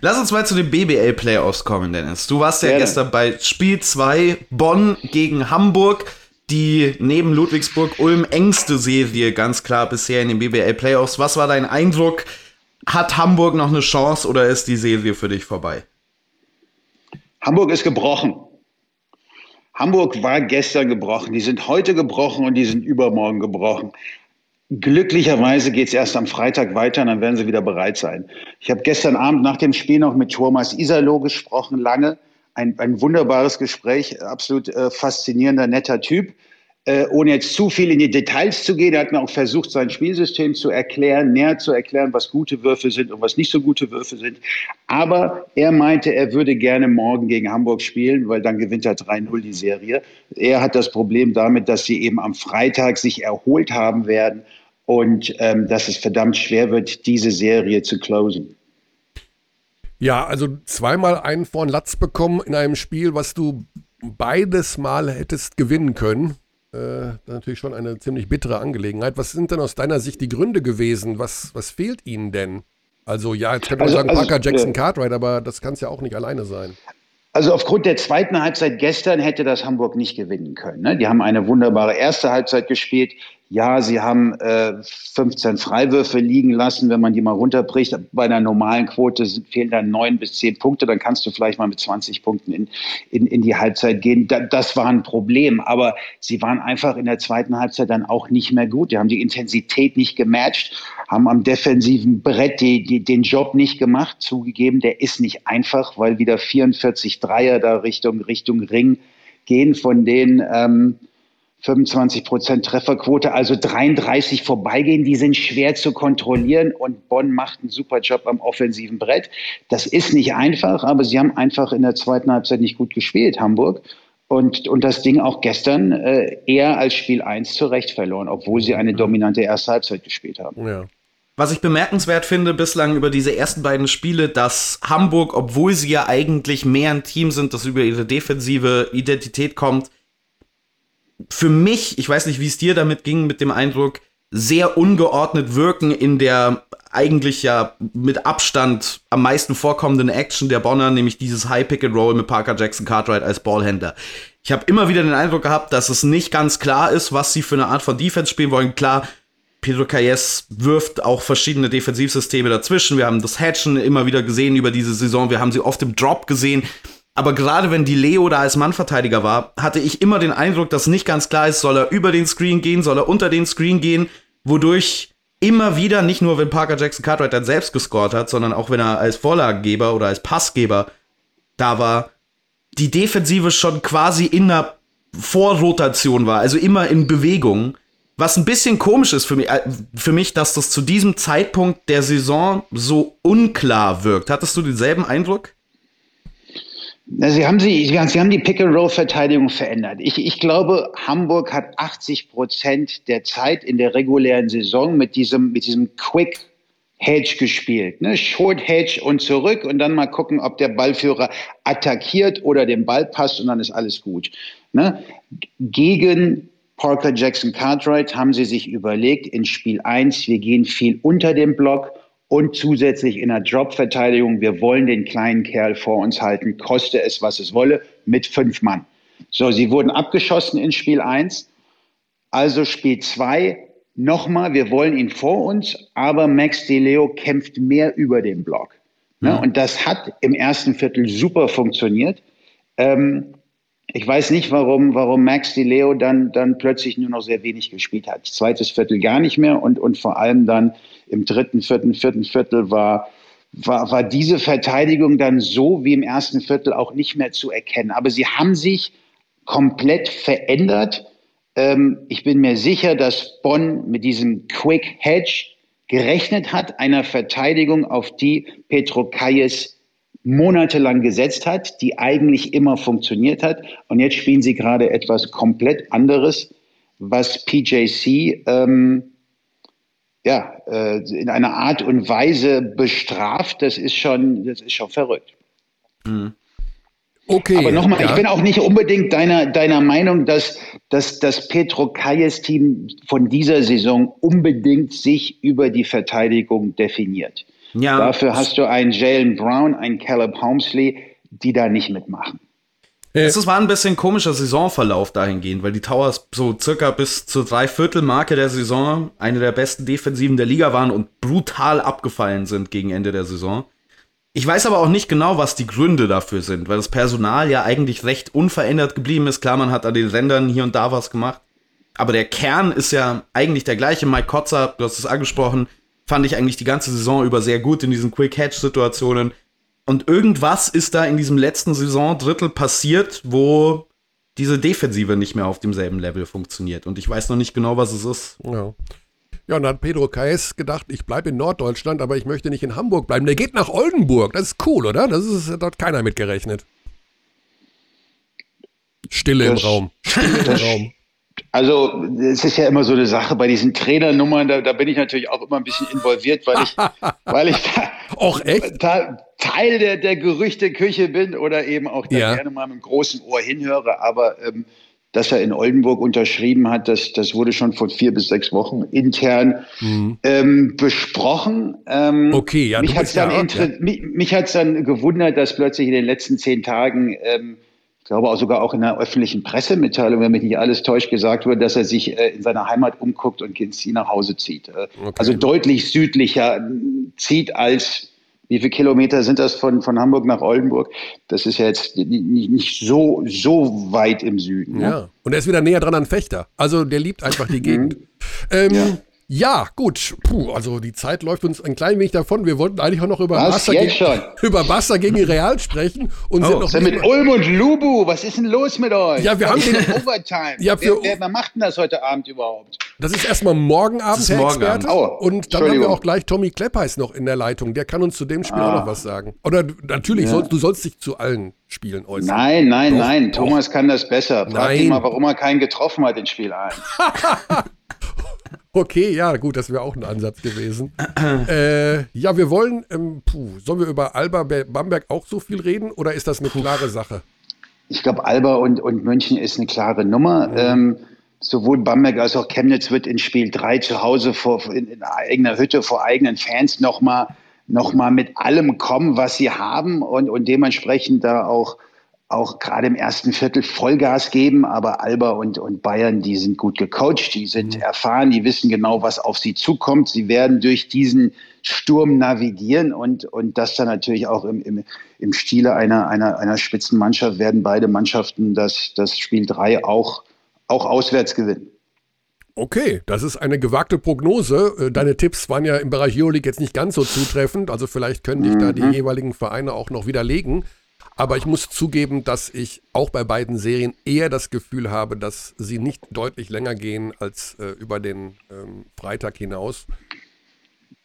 Lass uns mal zu den B B L-Playoffs kommen, Dennis. Du warst ja, ja gestern bei Spiel zwei Bonn gegen Hamburg, die neben Ludwigsburg-Ulm engste Serie ganz klar bisher in den B B L-Playoffs. Was war dein Eindruck? Hat Hamburg noch eine Chance oder ist die Serie für dich vorbei? Hamburg ist gebrochen. Hamburg war gestern gebrochen. Die sind heute gebrochen und die sind übermorgen gebrochen. Glücklicherweise geht es erst am Freitag weiter und dann werden sie wieder bereit sein. Ich habe gestern Abend nach dem Spiel noch mit Thomas Iserloh gesprochen, lange. Ein, ein wunderbares Gespräch, absolut äh, faszinierender, netter Typ. Äh, ohne jetzt zu viel in die Details zu gehen, er hat mir auch versucht, sein Spielsystem zu erklären, näher zu erklären, was gute Würfe sind und was nicht so gute Würfe sind. Aber er meinte, er würde gerne morgen gegen Hamburg spielen, weil dann gewinnt er drei null die Serie. Er hat das Problem damit, dass sie eben am Freitag sich erholt haben werden und ähm, dass es verdammt schwer wird, diese Serie zu closen. Ja, also zweimal einen vor den Latz bekommen in einem Spiel, was du beides Mal hättest gewinnen können. Äh, natürlich schon eine ziemlich bittere Angelegenheit. Was sind denn aus deiner Sicht die Gründe gewesen? Was, was fehlt ihnen denn? Also ja, jetzt könnte man also, sagen also, Parker Jackson Cartwright, aber das kann es ja auch nicht alleine sein. Also aufgrund der zweiten Halbzeit gestern hätte das Hamburg nicht gewinnen können. Ne? Die haben eine wunderbare erste Halbzeit gespielt. Ja, sie haben äh, fünfzehn Freiwürfe liegen lassen. Wenn man die mal runterbricht, bei einer normalen Quote fehlen dann neun bis zehn Punkte. Dann kannst du vielleicht mal mit zwanzig Punkten in, in, in die Halbzeit gehen. Da, das war ein Problem. Aber sie waren einfach in der zweiten Halbzeit dann auch nicht mehr gut. Die haben die Intensität nicht gematcht, haben am defensiven Brett die, die, den Job nicht gemacht. Zugegeben, der ist nicht einfach, weil wieder vierundvierzig Dreier da Richtung, Richtung Ring gehen, von denen... Ähm, fünfundzwanzig Prozent Trefferquote, also dreiunddreißig vorbeigehen, die sind schwer zu kontrollieren und Bonn macht einen super Job am offensiven Brett. Das ist nicht einfach, aber sie haben einfach in der zweiten Halbzeit nicht gut gespielt, Hamburg. Und, und das Ding auch gestern äh, eher als Spiel eins zu Recht verloren, obwohl sie eine dominante erste Halbzeit gespielt haben. Ja. Was ich bemerkenswert finde bislang über diese ersten beiden Spiele, dass Hamburg, obwohl sie ja eigentlich mehr ein Team sind, das über ihre defensive Identität kommt, für mich, ich weiß nicht, wie es dir damit ging, mit dem Eindruck, sehr ungeordnet wirken in der eigentlich ja mit Abstand am meisten vorkommenden Action der Bonner, nämlich dieses High-Pick-and-Roll mit Parker Jackson Cartwright als Ballhändler. Ich habe immer wieder den Eindruck gehabt, dass es nicht ganz klar ist, was sie für eine Art von Defense spielen wollen. Klar, Pedro Calles wirft auch verschiedene Defensivsysteme dazwischen. Wir haben das Hatchen immer wieder gesehen über diese Saison. Wir haben sie oft im Drop gesehen. Aber gerade wenn die Leo da als Mannverteidiger war, hatte ich immer den Eindruck, dass nicht ganz klar ist, soll er über den Screen gehen, soll er unter den Screen gehen, wodurch immer wieder, nicht nur wenn Parker Jackson Cartwright dann selbst gescored hat, sondern auch wenn er als Vorlagengeber oder als Passgeber da war, die Defensive schon quasi in einer Vorrotation war, also immer in Bewegung. Was ein bisschen komisch ist für mich, für mich, dass das zu diesem Zeitpunkt der Saison so unklar wirkt. Hattest du denselben Eindruck? Sie haben, sie, sie haben die Pick-and-Roll-Verteidigung verändert. Ich, ich glaube, Hamburg hat achtzig Prozent der Zeit in der regulären Saison mit diesem, mit diesem Quick-Hedge gespielt. Ne? Short-Hedge und zurück und dann mal gucken, ob der Ballführer attackiert oder den Ball passt und dann ist alles gut. Ne? Gegen Parker Jackson Cartwright haben sie sich überlegt, in Spiel eins, wir gehen viel unter dem Block. Und zusätzlich in der Drop-Verteidigung, wir wollen den kleinen Kerl vor uns halten, koste es, was es wolle, mit fünf Mann. So, sie wurden abgeschossen in Spiel eins, also Spiel zwei, nochmal, wir wollen ihn vor uns, aber Max De Leo kämpft mehr über den Block. Ne? Ja. Und das hat im ersten Viertel super funktioniert. Ähm, ich weiß nicht, warum, warum Max De Leo dann, dann plötzlich nur noch sehr wenig gespielt hat. Zweites Viertel gar nicht mehr und, und vor allem dann im dritten, vierten, vierten Viertel war, war, war diese Verteidigung dann so wie im ersten Viertel auch nicht mehr zu erkennen. Aber sie haben sich komplett verändert. Ähm, ich bin mir sicher, dass Bonn mit diesem Quick Hedge gerechnet hat, einer Verteidigung, auf die Petrokaiis monatelang gesetzt hat, die eigentlich immer funktioniert hat. Und jetzt spielen sie gerade etwas komplett anderes, was P J C ähm, ja, in einer Art und Weise bestraft, das ist schon, das ist schon verrückt. Okay. Aber nochmal, ja. Ich bin auch nicht unbedingt deiner, deiner Meinung, dass, dass das Petrokaiis-Team von dieser Saison unbedingt sich über die Verteidigung definiert. Ja. Dafür hast du einen Jaylen Brown, einen Caleb Homsley, die da nicht mitmachen. Es war ein bisschen komischer Saisonverlauf dahingehend, weil die Towers so circa bis zur Dreiviertelmarke der Saison eine der besten Defensiven der Liga waren und brutal abgefallen sind gegen Ende der Saison. Ich weiß aber auch nicht genau, was die Gründe dafür sind, weil das Personal ja eigentlich recht unverändert geblieben ist. Klar, man hat an den Rändern hier und da was gemacht, aber der Kern ist ja eigentlich der gleiche. Mike Kotzer, du hast es angesprochen, fand ich eigentlich die ganze Saison über sehr gut in diesen Quick-Catch-Situationen. Und irgendwas ist da in diesem letzten Saisondrittel passiert, wo diese Defensive nicht mehr auf demselben Level funktioniert. Und ich weiß noch nicht genau, was es ist. Ja, ja und dann hat Petrokaiis gedacht, ich bleibe in Norddeutschland, aber ich möchte nicht in Hamburg bleiben. Der geht nach Oldenburg. Das ist cool, oder? Das ist, hat dort keiner mitgerechnet. Stille das, im Raum. Stille im Raum. Also, es ist ja immer so eine Sache bei diesen Trainernummern, da, da bin ich natürlich auch immer ein bisschen involviert, weil ich, weil ich da, auch echt? da Teil der, der Gerüchteküche bin oder eben auch da ja. gerne mal mit dem großen Ohr hinhöre. Aber ähm, dass er in Oldenburg unterschrieben hat, das, das wurde schon vor vier bis sechs Wochen intern mhm. ähm, besprochen. Ähm, okay, ja, mich hat es dann, ja inter- ja. mich, mich hat's dann gewundert, dass plötzlich in den letzten zehn Tagen ähm, ich glaube auch sogar auch in einer öffentlichen Pressemitteilung, wenn mich nicht alles täuscht, gesagt wurde, dass er sich äh, in seiner Heimat umguckt und ins Ziel nach Hause zieht. Äh, okay. Also deutlich südlicher zieht als, wie viele Kilometer sind das von, von Hamburg nach Oldenburg? Das ist ja jetzt nicht, nicht so, so weit im Süden. Ja, ne? Und er ist wieder näher dran an Vechta. Also der liebt einfach die Gegend. ähm, ja. Ja, gut. Puh, also die Zeit läuft uns ein klein wenig davon. Wir wollten eigentlich auch noch über Barca ge- gegen Real sprechen. Und oh, sind noch mit Ulm und Lubu, was ist denn los mit euch? Ja, wir haben den Overtime. Ja, für wer, wer macht denn das heute Abend überhaupt? Das ist erstmal morgen Abend, Herr Experte. Oh, und dann haben wir auch gleich Tommy Klepeisz noch in der Leitung. Der kann uns zu dem Spiel ah. auch noch was sagen. Oder natürlich, ja. sollst, du sollst dich zu allen Spielen äußern. Nein, nein, doch, nein. Doch. Thomas kann das besser. Frag ihn mal, warum er keinen getroffen hat in Spiel eins. Okay, ja, gut, das wäre auch ein Ansatz gewesen. äh, ja, wir wollen, ähm, puh, sollen wir über Alba Bamberg auch so viel reden oder ist das eine puh. klare Sache? Ich glaube, Alba und, und München ist eine klare Nummer. Mhm. Ähm, sowohl Bamberg als auch Chemnitz wird in Spiel drei zu Hause vor, in, in eigener Hütte vor eigenen Fans nochmal noch mal mit allem kommen, was sie haben und, und dementsprechend da auch, auch gerade im ersten Viertel Vollgas geben, aber Alba und, und Bayern, die sind gut gecoacht, die sind mhm. erfahren, die wissen genau, was auf sie zukommt. Sie werden durch diesen Sturm navigieren und, und das dann natürlich auch im, im, im Stile einer, einer, einer Spitzenmannschaft werden beide Mannschaften das, das Spiel drei auch, auch auswärts gewinnen. Okay, das ist eine gewagte Prognose. Deine Tipps waren ja im Bereich Euroleague jetzt nicht ganz so zutreffend. Also vielleicht können dich mhm. da die jeweiligen Vereine auch noch widerlegen. Aber ich muss zugeben, dass ich auch bei beiden Serien eher das Gefühl habe, dass sie nicht deutlich länger gehen als äh, über den ähm, Freitag hinaus.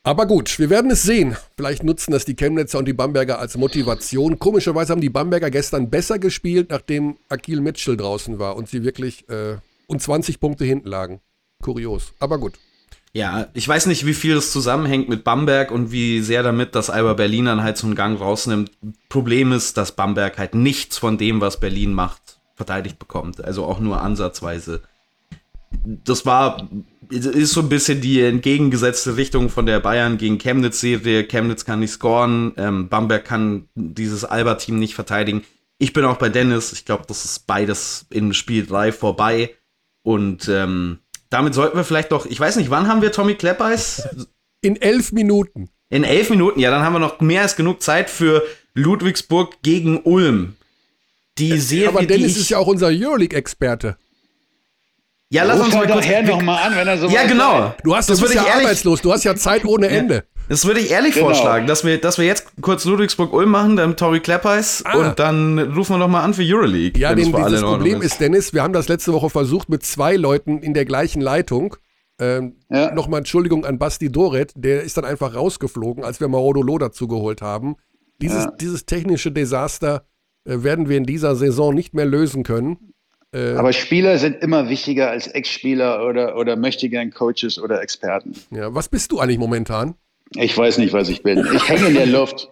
Aber gut, wir werden es sehen. Vielleicht nutzen das die Chemnitzer und die Bamberger als Motivation. Komischerweise haben die Bamberger gestern besser gespielt, nachdem Akil Mitchell draußen war und sie wirklich äh, um zwanzig Punkte hinten lagen. Kurios, aber gut. Ja, ich weiß nicht, wie viel es zusammenhängt mit Bamberg und wie sehr damit, dass Alba Berlin dann halt so einen Gang rausnimmt. Problem ist, dass Bamberg halt nichts von dem, was Berlin macht, verteidigt bekommt. Also auch nur ansatzweise. Das war, ist so ein bisschen die entgegengesetzte Richtung von der Bayern gegen Chemnitz-Serie. Chemnitz kann nicht scoren, ähm, Bamberg kann dieses Alba-Team nicht verteidigen. Ich bin auch bei Dennis. Ich glaube, das ist beides in Spiel drei vorbei. Und, ähm, damit sollten wir vielleicht doch, ich weiß nicht, wann haben wir Tommy Klepeisz? In elf Minuten. In elf Minuten, ja, dann haben wir noch mehr als genug Zeit für Ludwigsburg gegen Ulm. Die Serie, aber Dennis die ist ja auch unser Euroleague-Experte. Ja, lass uns mal kurz her noch mal an, wenn er so. Ja, genau. Du hast das du bist ja ehrlich, arbeitslos, du hast ja Zeit ohne Ende. Ja. Das würde ich ehrlich genau. vorschlagen, dass wir, dass wir jetzt kurz Ludwigsburg-Ulm machen, dann Tommy Klepeisz ah. und dann rufen wir nochmal an für Euroleague. Ja, denn dieses Problem ist, Dennis, wir haben das letzte Woche versucht mit zwei Leuten in der gleichen Leitung. Ähm, ja. Nochmal Entschuldigung an Basti Doret, der ist dann einfach rausgeflogen, als wir Marodolo dazu geholt haben. Dieses, ja. dieses technische Desaster äh, werden wir in dieser Saison nicht mehr lösen können. Äh, Aber Spieler sind immer wichtiger als Ex-Spieler oder, oder möchte gern Coaches oder Experten. Ja, was bist du eigentlich momentan? Ich weiß nicht, was ich bin. Ich hänge in der Luft.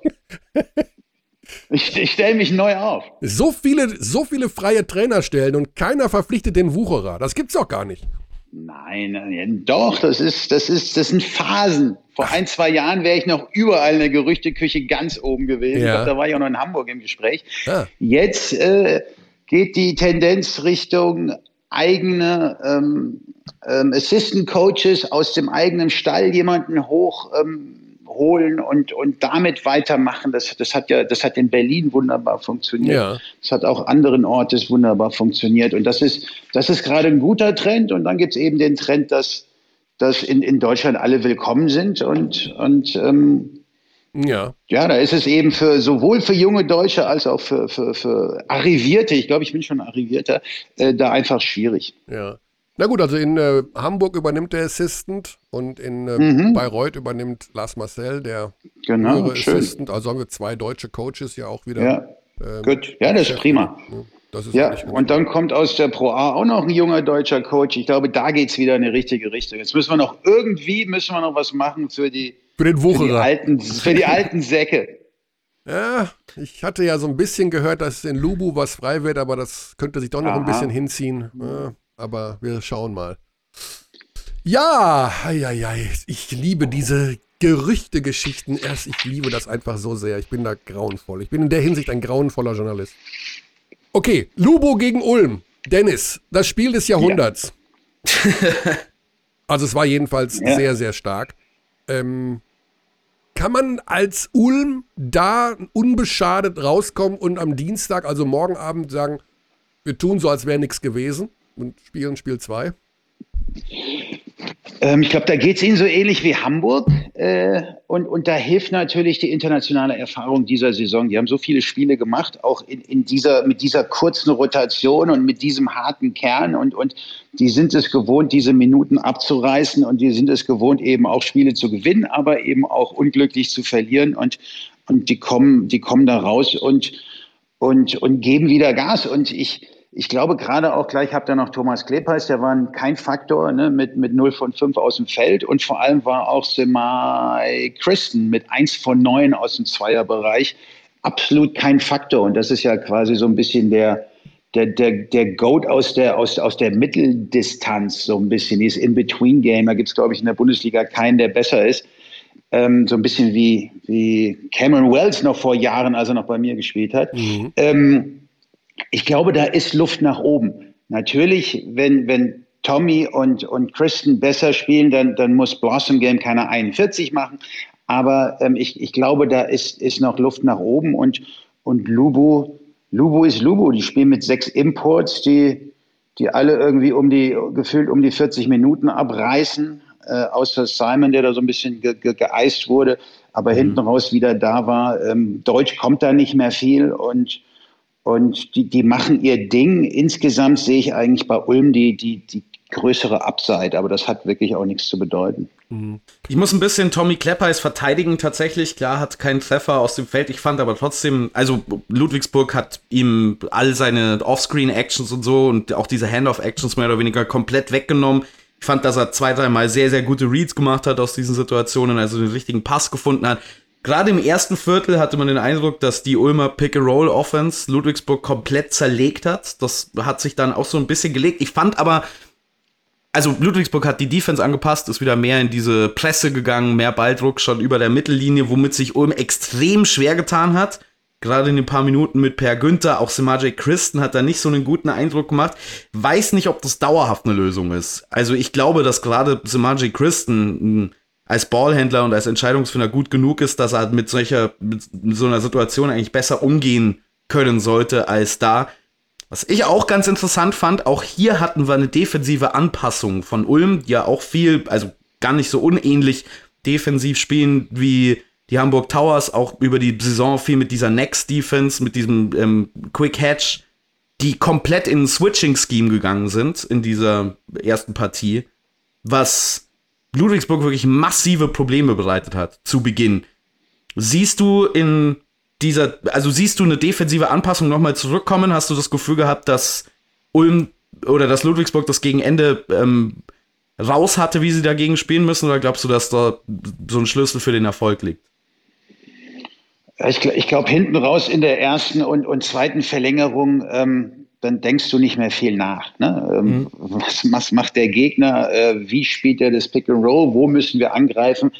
Ich, ich stelle mich neu auf. So viele, so viele freie Trainer stellen und keiner verpflichtet den Wucherer. Das gibt's doch gar nicht. Nein, nein, doch. Das ist, das ist, das sind Phasen. Vor Ach. ein, zwei Jahren wäre ich noch überall in der Gerüchteküche ganz oben gewesen. Ja. Ich glaub, da war ich auch noch in Hamburg im Gespräch. Ja. Jetzt äh, geht die Tendenz Richtung eigene ähm, ähm, Assistant-Coaches aus dem eigenen Stall jemanden hochholen ähm, und, und damit weitermachen. Das, das hat ja, das hat in Berlin wunderbar funktioniert. Ja. Das hat auch anderen Orten wunderbar funktioniert. Und das ist, das ist gerade ein guter Trend. Und dann gibt es eben den Trend, dass, dass in, in Deutschland alle willkommen sind und, und ähm, Ja. ja, da ist es eben für sowohl für junge Deutsche als auch für, für, für Arrivierte, ich glaube, ich bin schon Arrivierter, äh, da einfach schwierig. Ja. Na gut, also in äh, Hamburg übernimmt der Assistant und in äh, mhm. Bayreuth übernimmt Lars Marcel, der genau, höhere schön. Assistant. Also haben wir zwei deutsche Coaches ja auch wieder. Ja, ähm, gut. Ja, das ist prima. Ja, das ist ja und dann kommt aus der Pro A auch noch ein junger deutscher Coach. Ich glaube, da geht es wieder in die richtige Richtung. Jetzt müssen wir noch irgendwie, müssen wir noch was machen für die Für den Wucherer. Für die alten, für die alten Säcke. Ja, ich hatte ja so ein bisschen gehört, dass in Lubu was frei wird, aber das könnte sich doch noch Aha. ein bisschen hinziehen. Ja, aber wir schauen mal. Ja, ja, ja, ich liebe diese Gerüchtegeschichten erst. Ich liebe das einfach so sehr. Ich bin da grauenvoll. Ich bin in der Hinsicht ein grauenvoller Journalist. Okay, Lubu gegen Ulm. Dennis, das Spiel des Jahrhunderts. Ja. Also es war jedenfalls ja. sehr, sehr stark. Ähm, Kann man als Ulm da unbeschadet rauskommen und am Dienstag, also morgen Abend, sagen, wir tun so, als wäre nichts gewesen und spielen Spiel zwei? Ähm, ich glaube, da geht es Ihnen so ähnlich wie Hamburg. Äh, und, und da hilft natürlich die internationale Erfahrung dieser Saison. Die haben so viele Spiele gemacht, auch in, in dieser, mit dieser kurzen Rotation und mit diesem harten Kern. Und, und die sind es gewohnt, diese Minuten abzureißen. Und die sind es gewohnt, eben auch Spiele zu gewinnen, aber eben auch unglücklich zu verlieren. Und, und die kommen, die kommen da raus und, und, und geben wieder Gas. Und ich... Ich glaube gerade auch gleich, habt ihr noch Thomas Klepeisz, der war kein Faktor, ne, mit, mit null von fünf aus dem Feld. Und vor allem war auch Semaj Christon mit eins von neun aus dem Zweierbereich absolut kein Faktor. Und das ist ja quasi so ein bisschen der, der, der, der Goat aus der, aus, aus der Mitteldistanz, so ein bisschen, dieses In-Between-Game. Da gibt es, glaube ich, in der Bundesliga keinen, der besser ist. Ähm, so ein bisschen wie, wie Cameron Wells noch vor Jahren, als er noch bei mir gespielt hat. Mhm. Ähm, Ich glaube, da ist Luft nach oben. Natürlich, wenn, wenn Tommy und, und Kristen besser spielen, dann, dann muss Blossomgame keine einundvierzig machen. Aber ähm, ich, ich glaube, da ist, ist noch Luft nach oben. Und, und Lubu, Lubu ist Lubu. Die spielen mit sechs Imports, die, die alle irgendwie um die, gefühlt um die vierzig Minuten abreißen, äh, außer Simon, der da so ein bisschen ge ge geeist wurde, aber mhm. hinten raus wieder da war. Ähm, Deutsch kommt da nicht mehr viel und, und die, die machen ihr Ding. Insgesamt sehe ich eigentlich bei Ulm die, die, die größere Upside, aber das hat wirklich auch nichts zu bedeuten. Ich muss ein bisschen Tommy Klepeisz verteidigen tatsächlich. Klar, hat keinen Treffer aus dem Feld. Ich fand aber trotzdem, also Ludwigsburg hat ihm all seine Offscreen-Actions und so und auch diese Handoff-Actions mehr oder weniger komplett weggenommen. Ich fand, dass er zwei, dreimal sehr, sehr gute Reads gemacht hat aus diesen Situationen, also den richtigen Pass gefunden hat. Gerade im ersten Viertel hatte man den Eindruck, dass die Ulmer Pick-and-Roll-Offense Ludwigsburg komplett zerlegt hat. Das hat sich dann auch so ein bisschen gelegt. Ich fand aber, also Ludwigsburg hat die Defense angepasst, ist wieder mehr in diese Presse gegangen, mehr Balldruck schon über der Mittellinie, womit sich Ulm extrem schwer getan hat. Gerade in den paar Minuten mit Per Günther, auch Semaj Christon hat da nicht so einen guten Eindruck gemacht. Weiß nicht, ob das dauerhaft eine Lösung ist. Also ich glaube, dass gerade Semaj Christon als Ballhändler und als Entscheidungsfinder gut genug ist, dass er mit solcher, mit so einer Situation eigentlich besser umgehen können sollte als da. Was ich auch ganz interessant fand, auch hier hatten wir eine defensive Anpassung von Ulm, die ja auch viel, also gar nicht so unähnlich defensiv spielen wie die Hamburg Towers, auch über die Saison viel mit dieser Next-Defense, mit diesem ähm, Quick-Hatch, die komplett in ein Switching-Scheme gegangen sind in dieser ersten Partie, was Ludwigsburg wirklich massive Probleme bereitet hat zu Beginn. Siehst du in Dieser, also siehst du eine defensive Anpassung nochmal zurückkommen? Hast du das Gefühl gehabt, dass Ulm oder dass Ludwigsburg das gegen Ende ähm, raus hatte, wie sie dagegen spielen müssen? Oder glaubst du, dass da so ein Schlüssel für den Erfolg liegt? Ich, ich glaube, hinten raus in der ersten und, und zweiten Verlängerung, ähm, dann denkst du nicht mehr viel nach. Ne? Ähm, mhm. was, was macht der Gegner? Äh, wie spielt er das Pick and Roll? Wo müssen wir angreifen?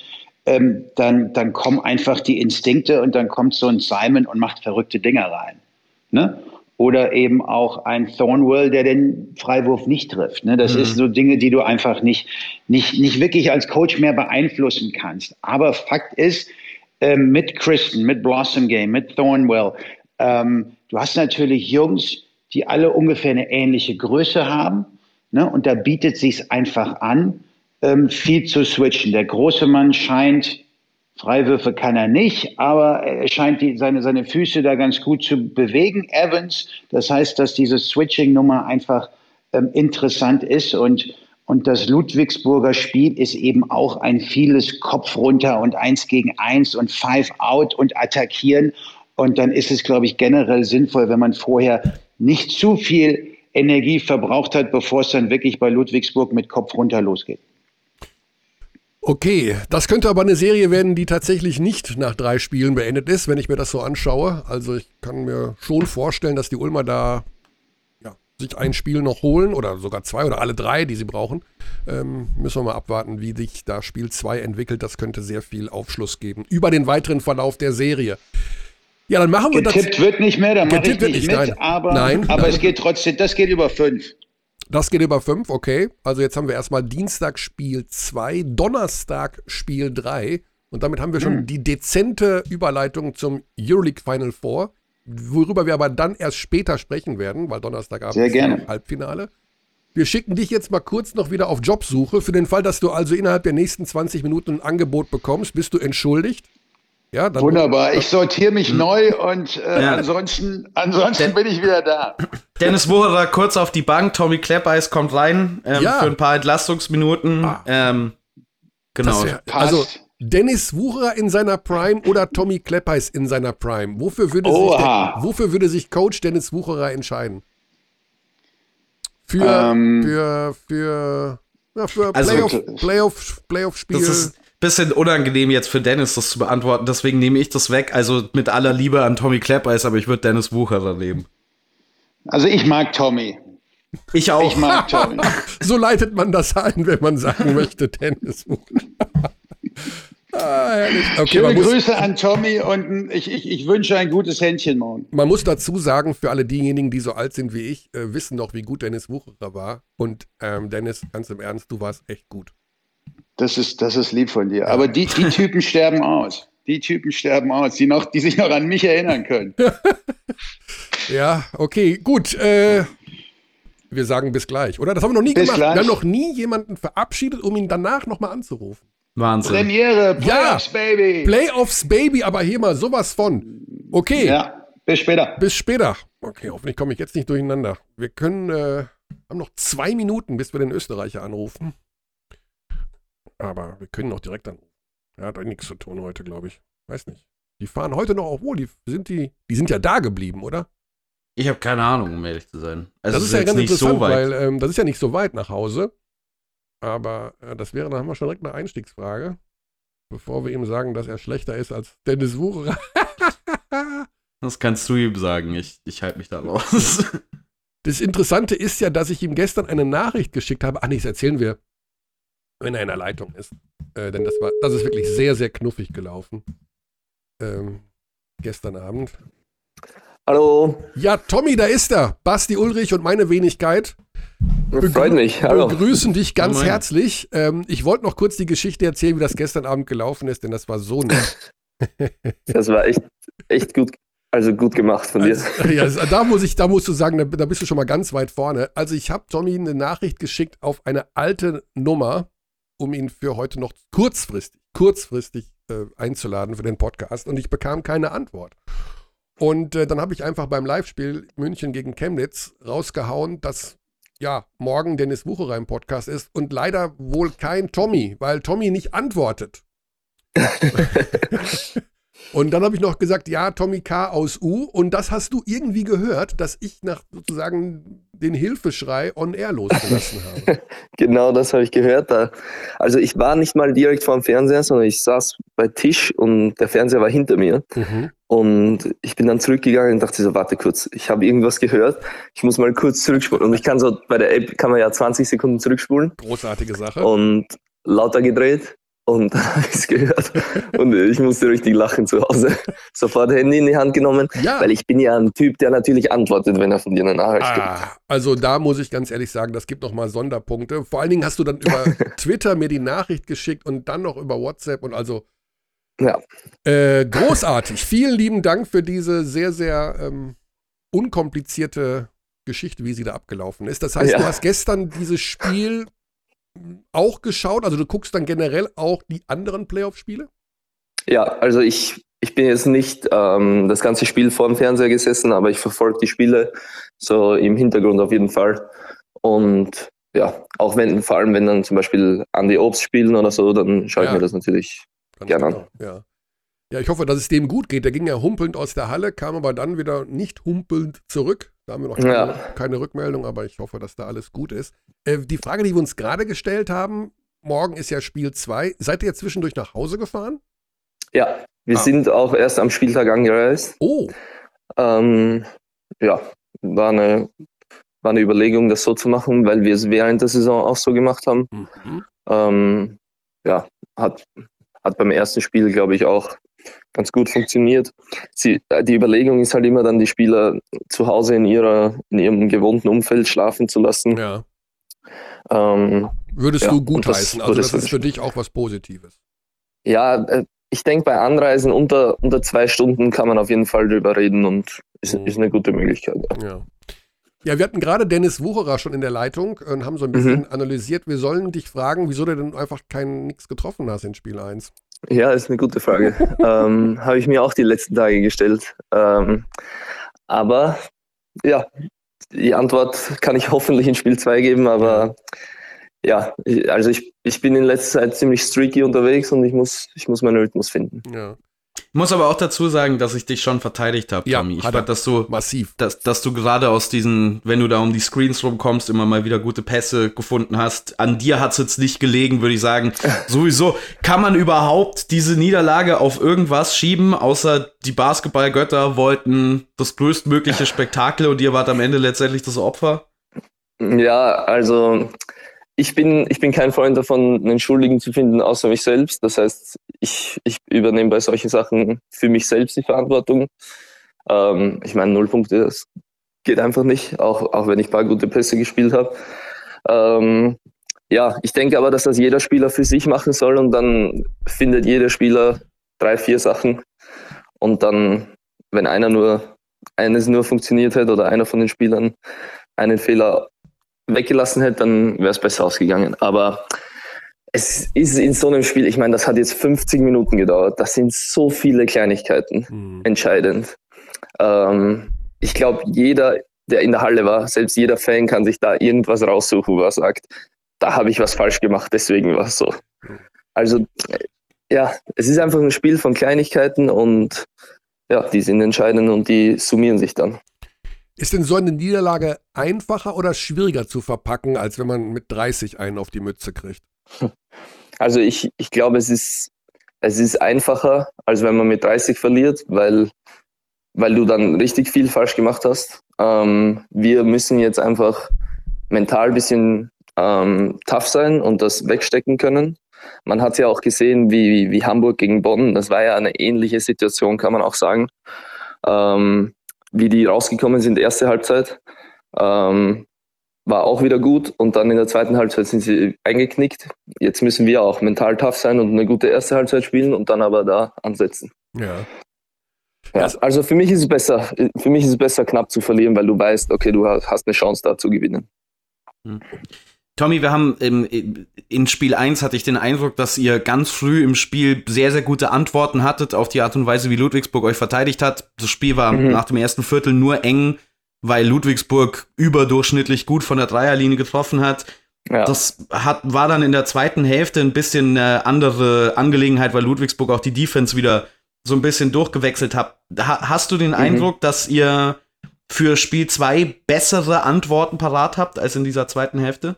Ähm, dann, dann kommen einfach die Instinkte und dann kommt so ein Simon und macht verrückte Dinger rein. Ne? Oder eben auch ein Thornwell, der den Freiwurf nicht trifft. Ne? Das mhm. ist so Dinge, die du einfach nicht, nicht, nicht wirklich als Coach mehr beeinflussen kannst. Aber Fakt ist, ähm, mit Christon, mit Blossomgame, mit Thornwell, ähm, du hast natürlich Jungs, die alle ungefähr eine ähnliche Größe haben. Ne? Und da bietet es sich einfach an, viel zu switchen. Der große Mann scheint, Freiwürfe kann er nicht, aber er scheint die, seine, seine Füße da ganz gut zu bewegen. Evans, das heißt, dass diese Switching-Nummer einfach ähm, interessant ist und, und das Ludwigsburger Spiel ist eben auch ein vieles Kopf runter und eins gegen eins und five out und attackieren. Und dann ist es, glaube ich, generell sinnvoll, wenn man vorher nicht zu viel Energie verbraucht hat, bevor es dann wirklich bei Ludwigsburg mit Kopf runter losgeht. Okay, das könnte aber eine Serie werden, die tatsächlich nicht nach drei Spielen beendet ist, wenn ich mir das so anschaue. Also ich kann mir schon vorstellen, dass die Ulmer da ja, sich ein Spiel noch holen oder sogar zwei oder alle drei, die sie brauchen. Ähm, müssen wir mal abwarten, wie sich da Spiel zwei entwickelt. Das könnte sehr viel Aufschluss geben über den weiteren Verlauf der Serie. Ja, dann machen wir das. Getippt wird nicht mehr, da mache ich nicht mit, nein. aber, nein, aber nein. es geht trotzdem, das geht über fünf. Das geht über fünf, okay. Also jetzt haben wir erstmal Dienstag Spiel zwei, Donnerstag Spiel drei. Und damit haben wir schon mhm. die dezente Überleitung zum Euroleague Final Four, worüber wir aber dann erst später sprechen werden, weil Donnerstagabend Sehr gerne. ist das Halbfinale. Wir schicken dich jetzt mal kurz noch wieder auf Jobsuche. Für den Fall, dass du also innerhalb der nächsten zwanzig Minuten ein Angebot bekommst, bist du entschuldigt. Ja, dann Wunderbar, ich sortiere mich hm. neu und äh, ja. ansonsten, ansonsten Den- bin ich wieder da. Denis Wucherer kurz auf die Bank, Tommy Klepeisz kommt rein ähm, ja. für ein paar Entlastungsminuten. Ah. Ähm, genau. Wär, also Denis Wucherer in seiner Prime oder Tommy Klepeisz in seiner Prime? Wofür würde, sich, der, wofür würde sich Coach Denis Wucherer entscheiden? Für, ähm, für, für, ja, für also Playoff-Spiel. Playoff, Playoff Bisschen unangenehm jetzt für Denis das zu beantworten, deswegen nehme ich das weg. Also mit aller Liebe an Tommy Klepeisz, aber ich würde Denis Wucherer nehmen. Also ich mag Tommy. Ich auch. Ich mag Tommy. So leitet man das ein, wenn man sagen möchte, Denis Wucherer. Ah, herrlich. Okay, Schöne muss, Grüße an Tommy und ich, ich, ich wünsche ein gutes Händchen morgen. Man muss dazu sagen, für alle diejenigen, die so alt sind wie ich, äh, wissen noch, wie gut Denis Wucherer war. Und ähm, Denis, ganz im Ernst, du warst echt gut. Das ist, das ist lieb von dir. Aber die, die Typen sterben aus. Die Typen sterben aus, die, noch, die sich noch an mich erinnern können. Ja, okay, gut. Äh, Wir sagen bis gleich, oder? Das haben wir noch nie bis gemacht. Gleich. Wir haben noch nie jemanden verabschiedet, um ihn danach nochmal anzurufen. Wahnsinn. Premiere, Playoffs, ja, Baby. Playoffs, Baby, aber hier mal sowas von. Okay. Ja, bis später. Bis später. Okay, hoffentlich komme ich jetzt nicht durcheinander. Wir können, äh, haben noch zwei Minuten, bis wir den Österreicher anrufen. Aber wir können auch direkt anrufen. Er hat nichts zu tun heute, glaube ich. Weiß nicht. Die fahren heute noch, obwohl, die sind, die, die sind ja da geblieben, oder? Ich habe keine Ahnung, um ehrlich zu sein. Also das ist, ist ja ganz nicht interessant, so weit. Weil ähm, das ist ja nicht so weit nach Hause. Aber äh, das wäre, da haben wir schon direkt eine Einstiegsfrage. Bevor wir ihm sagen, dass er schlechter ist als Denis Wucherer. Das kannst du ihm sagen. Ich, ich halte mich da raus. Das Interessante ist ja, dass ich ihm gestern eine Nachricht geschickt habe. Ach, nichts erzählen wir, wenn er in der Leitung ist. Äh, denn das war, das ist wirklich sehr, sehr knuffig gelaufen. Ähm, gestern Abend. Hallo. Ja, Tommy, da ist er. Basti Ulrich und meine Wenigkeit. Begrü- Freut mich. Hallo. Begrüßen dich ganz oh herzlich. Ähm, ich wollte noch kurz die Geschichte erzählen, wie das gestern Abend gelaufen ist, denn das war so nett. Das war echt, echt gut, also gut gemacht von dir. Also, ja, da, muss ich, da musst du sagen, da, da bist du schon mal ganz weit vorne. Also ich habe Tommy eine Nachricht geschickt auf eine alte Nummer, um ihn für heute noch kurzfristig, kurzfristig äh, einzuladen für den Podcast, und ich bekam keine Antwort. Und äh, dann habe ich einfach beim Live-Spiel München gegen Chemnitz rausgehauen, dass ja morgen Denis Wucherer im Podcast ist und leider wohl kein Tommy, weil Tommy nicht antwortet. Und dann habe ich noch gesagt, ja, Tommy K. aus U. Und das hast du irgendwie gehört, dass ich nach sozusagen den Hilfeschrei on air losgelassen habe. Genau, das habe ich gehört. Also ich war nicht mal direkt vor dem Fernseher, sondern ich saß bei Tisch und der Fernseher war hinter mir. Mhm. Und ich bin dann zurückgegangen und dachte so, warte kurz, ich habe irgendwas gehört, ich muss mal kurz zurückspulen. Und ich kann so, bei der App kann man ja zwanzig Sekunden zurückspulen. Großartige Sache. Und lauter gedreht. Und dann habe ich es gehört und ich musste richtig lachen zu Hause. Sofort Handy in die Hand genommen, ja. Weil ich bin ja ein Typ, der natürlich antwortet, wenn er von dir eine Nachricht ah, gibt. Also da muss ich ganz ehrlich sagen, das gibt nochmal Sonderpunkte. Vor allen Dingen hast du dann über Twitter mir die Nachricht geschickt und dann noch über WhatsApp und also ja. äh, großartig. Vielen lieben Dank für diese sehr, sehr ähm, unkomplizierte Geschichte, wie sie da abgelaufen ist. Das heißt, ja. Du hast gestern dieses Spiel auch geschaut, also du guckst dann generell auch die anderen Playoff-Spiele? Ja, also ich, ich bin jetzt nicht ähm, das ganze Spiel vor dem Fernseher gesessen, aber ich verfolge die Spiele so im Hintergrund auf jeden Fall. Und ja, auch wenn, vor allem wenn dann zum Beispiel Andy Obst spielen oder so, dann schaue ich ja. mir das natürlich gerne an. Ja. ja, ich hoffe, dass es dem gut geht. Der ging ja humpelnd aus der Halle, kam aber dann wieder nicht humpelnd zurück. Da haben wir noch keine, ja. keine Rückmeldung, aber ich hoffe, dass da alles gut ist. Äh, die Frage, die wir uns gerade gestellt haben, morgen ist ja Spiel zwei. Seid ihr zwischendurch nach Hause gefahren? Ja, wir ah. sind auch erst am Spieltag angereist. Oh. Ähm, ja, war eine, war eine Überlegung, das so zu machen, weil wir es während der Saison auch so gemacht haben. Mhm. Ähm, ja, hat, hat beim ersten Spiel, glaube ich, auch ganz gut funktioniert. Sie, die Überlegung ist halt immer dann, die Spieler zu Hause in, ihrer, in ihrem gewohnten Umfeld schlafen zu lassen. Ja. Ähm, Würdest ja, du gutheißen? Also das ist für dich auch was Positives? Ja, ich denke, bei Anreisen unter, unter zwei Stunden kann man auf jeden Fall drüber reden und ist, mhm. ist eine gute Möglichkeit. Ja. Ja. Ja, wir hatten gerade Denis Wucherer schon in der Leitung und haben so ein bisschen mhm. analysiert. Wir sollen dich fragen, wieso du denn einfach kein nichts getroffen hast in Spiel eins. Ja, ist eine gute Frage. ähm, habe ich mir auch die letzten Tage gestellt. Ähm, aber ja, die Antwort kann ich hoffentlich in Spiel zwei geben. Aber ja, ich, also ich, ich bin in letzter Zeit ziemlich streaky unterwegs und ich muss, ich muss meinen Rhythmus finden. Ja. Ich muss aber auch dazu sagen, dass ich dich schon verteidigt habe, Tommy. Ja, ich fand, dass du, massiv. Dass, dass du gerade aus diesen, wenn du da um die Screens rumkommst, immer mal wieder gute Pässe gefunden hast. An dir hat es jetzt nicht gelegen, würde ich sagen. Sowieso kann man überhaupt diese Niederlage auf irgendwas schieben, außer die Basketballgötter wollten das größtmögliche Spektakel und ihr wart am Ende letztendlich das Opfer? Ja, also Ich bin, ich bin kein Freund davon, einen Schuldigen zu finden, außer mich selbst. Das heißt, ich, ich übernehme bei solchen Sachen für mich selbst die Verantwortung. Ähm, ich meine, Nullpunkte, das geht einfach nicht, auch, auch wenn ich ein paar gute Pässe gespielt habe. Ähm, ja, ich denke aber, dass das jeder Spieler für sich machen soll und dann findet jeder Spieler drei, vier Sachen. Und dann, wenn einer nur, eines nur funktioniert hat oder einer von den Spielern einen Fehler weggelassen hätte, dann wäre es besser ausgegangen. Aber es ist in so einem Spiel, ich meine, das hat jetzt fünfzig Minuten gedauert. Das sind so viele Kleinigkeiten mhm. entscheidend. Ähm, ich glaube, jeder, der in der Halle war, selbst jeder Fan kann sich da irgendwas raussuchen, wo er sagt, da habe ich was falsch gemacht, deswegen war es so. Also ja, es ist einfach ein Spiel von Kleinigkeiten und ja, die sind entscheidend und die summieren sich dann. Ist denn so eine Niederlage einfacher oder schwieriger zu verpacken, als wenn man mit dreißig einen auf die Mütze kriegt? Also ich, ich glaube, es ist, es ist einfacher, als wenn man mit dreißig verliert, weil, weil du dann richtig viel falsch gemacht hast. Ähm, wir müssen jetzt einfach mental ein bisschen ähm, tough sein und das wegstecken können. Man hat ja auch gesehen, wie, wie Hamburg gegen Bonn, das war ja eine ähnliche Situation, kann man auch sagen, ähm, wie die rausgekommen sind, erste Halbzeit, ähm, war auch wieder gut und dann in der zweiten Halbzeit sind sie eingeknickt. Jetzt müssen wir auch mental tough sein und eine gute erste Halbzeit spielen und dann aber da ansetzen. Ja. Ja, also für mich ist es besser, für mich ist es besser, knapp zu verlieren, weil du weißt, okay, du hast eine Chance da zu gewinnen. Mhm. Tommy, wir haben ähm, in Spiel eins hatte ich den Eindruck, dass ihr ganz früh im Spiel sehr, sehr gute Antworten hattet auf die Art und Weise, wie Ludwigsburg euch verteidigt hat. Das Spiel war mhm. nach dem ersten Viertel nur eng, weil Ludwigsburg überdurchschnittlich gut von der Dreierlinie getroffen hat. Ja. Das hat, war dann in der zweiten Hälfte ein bisschen eine andere Angelegenheit, weil Ludwigsburg auch die Defense wieder so ein bisschen durchgewechselt hat. Ha- hast du den mhm. Eindruck, dass ihr für Spiel zwei bessere Antworten parat habt als in dieser zweiten Hälfte?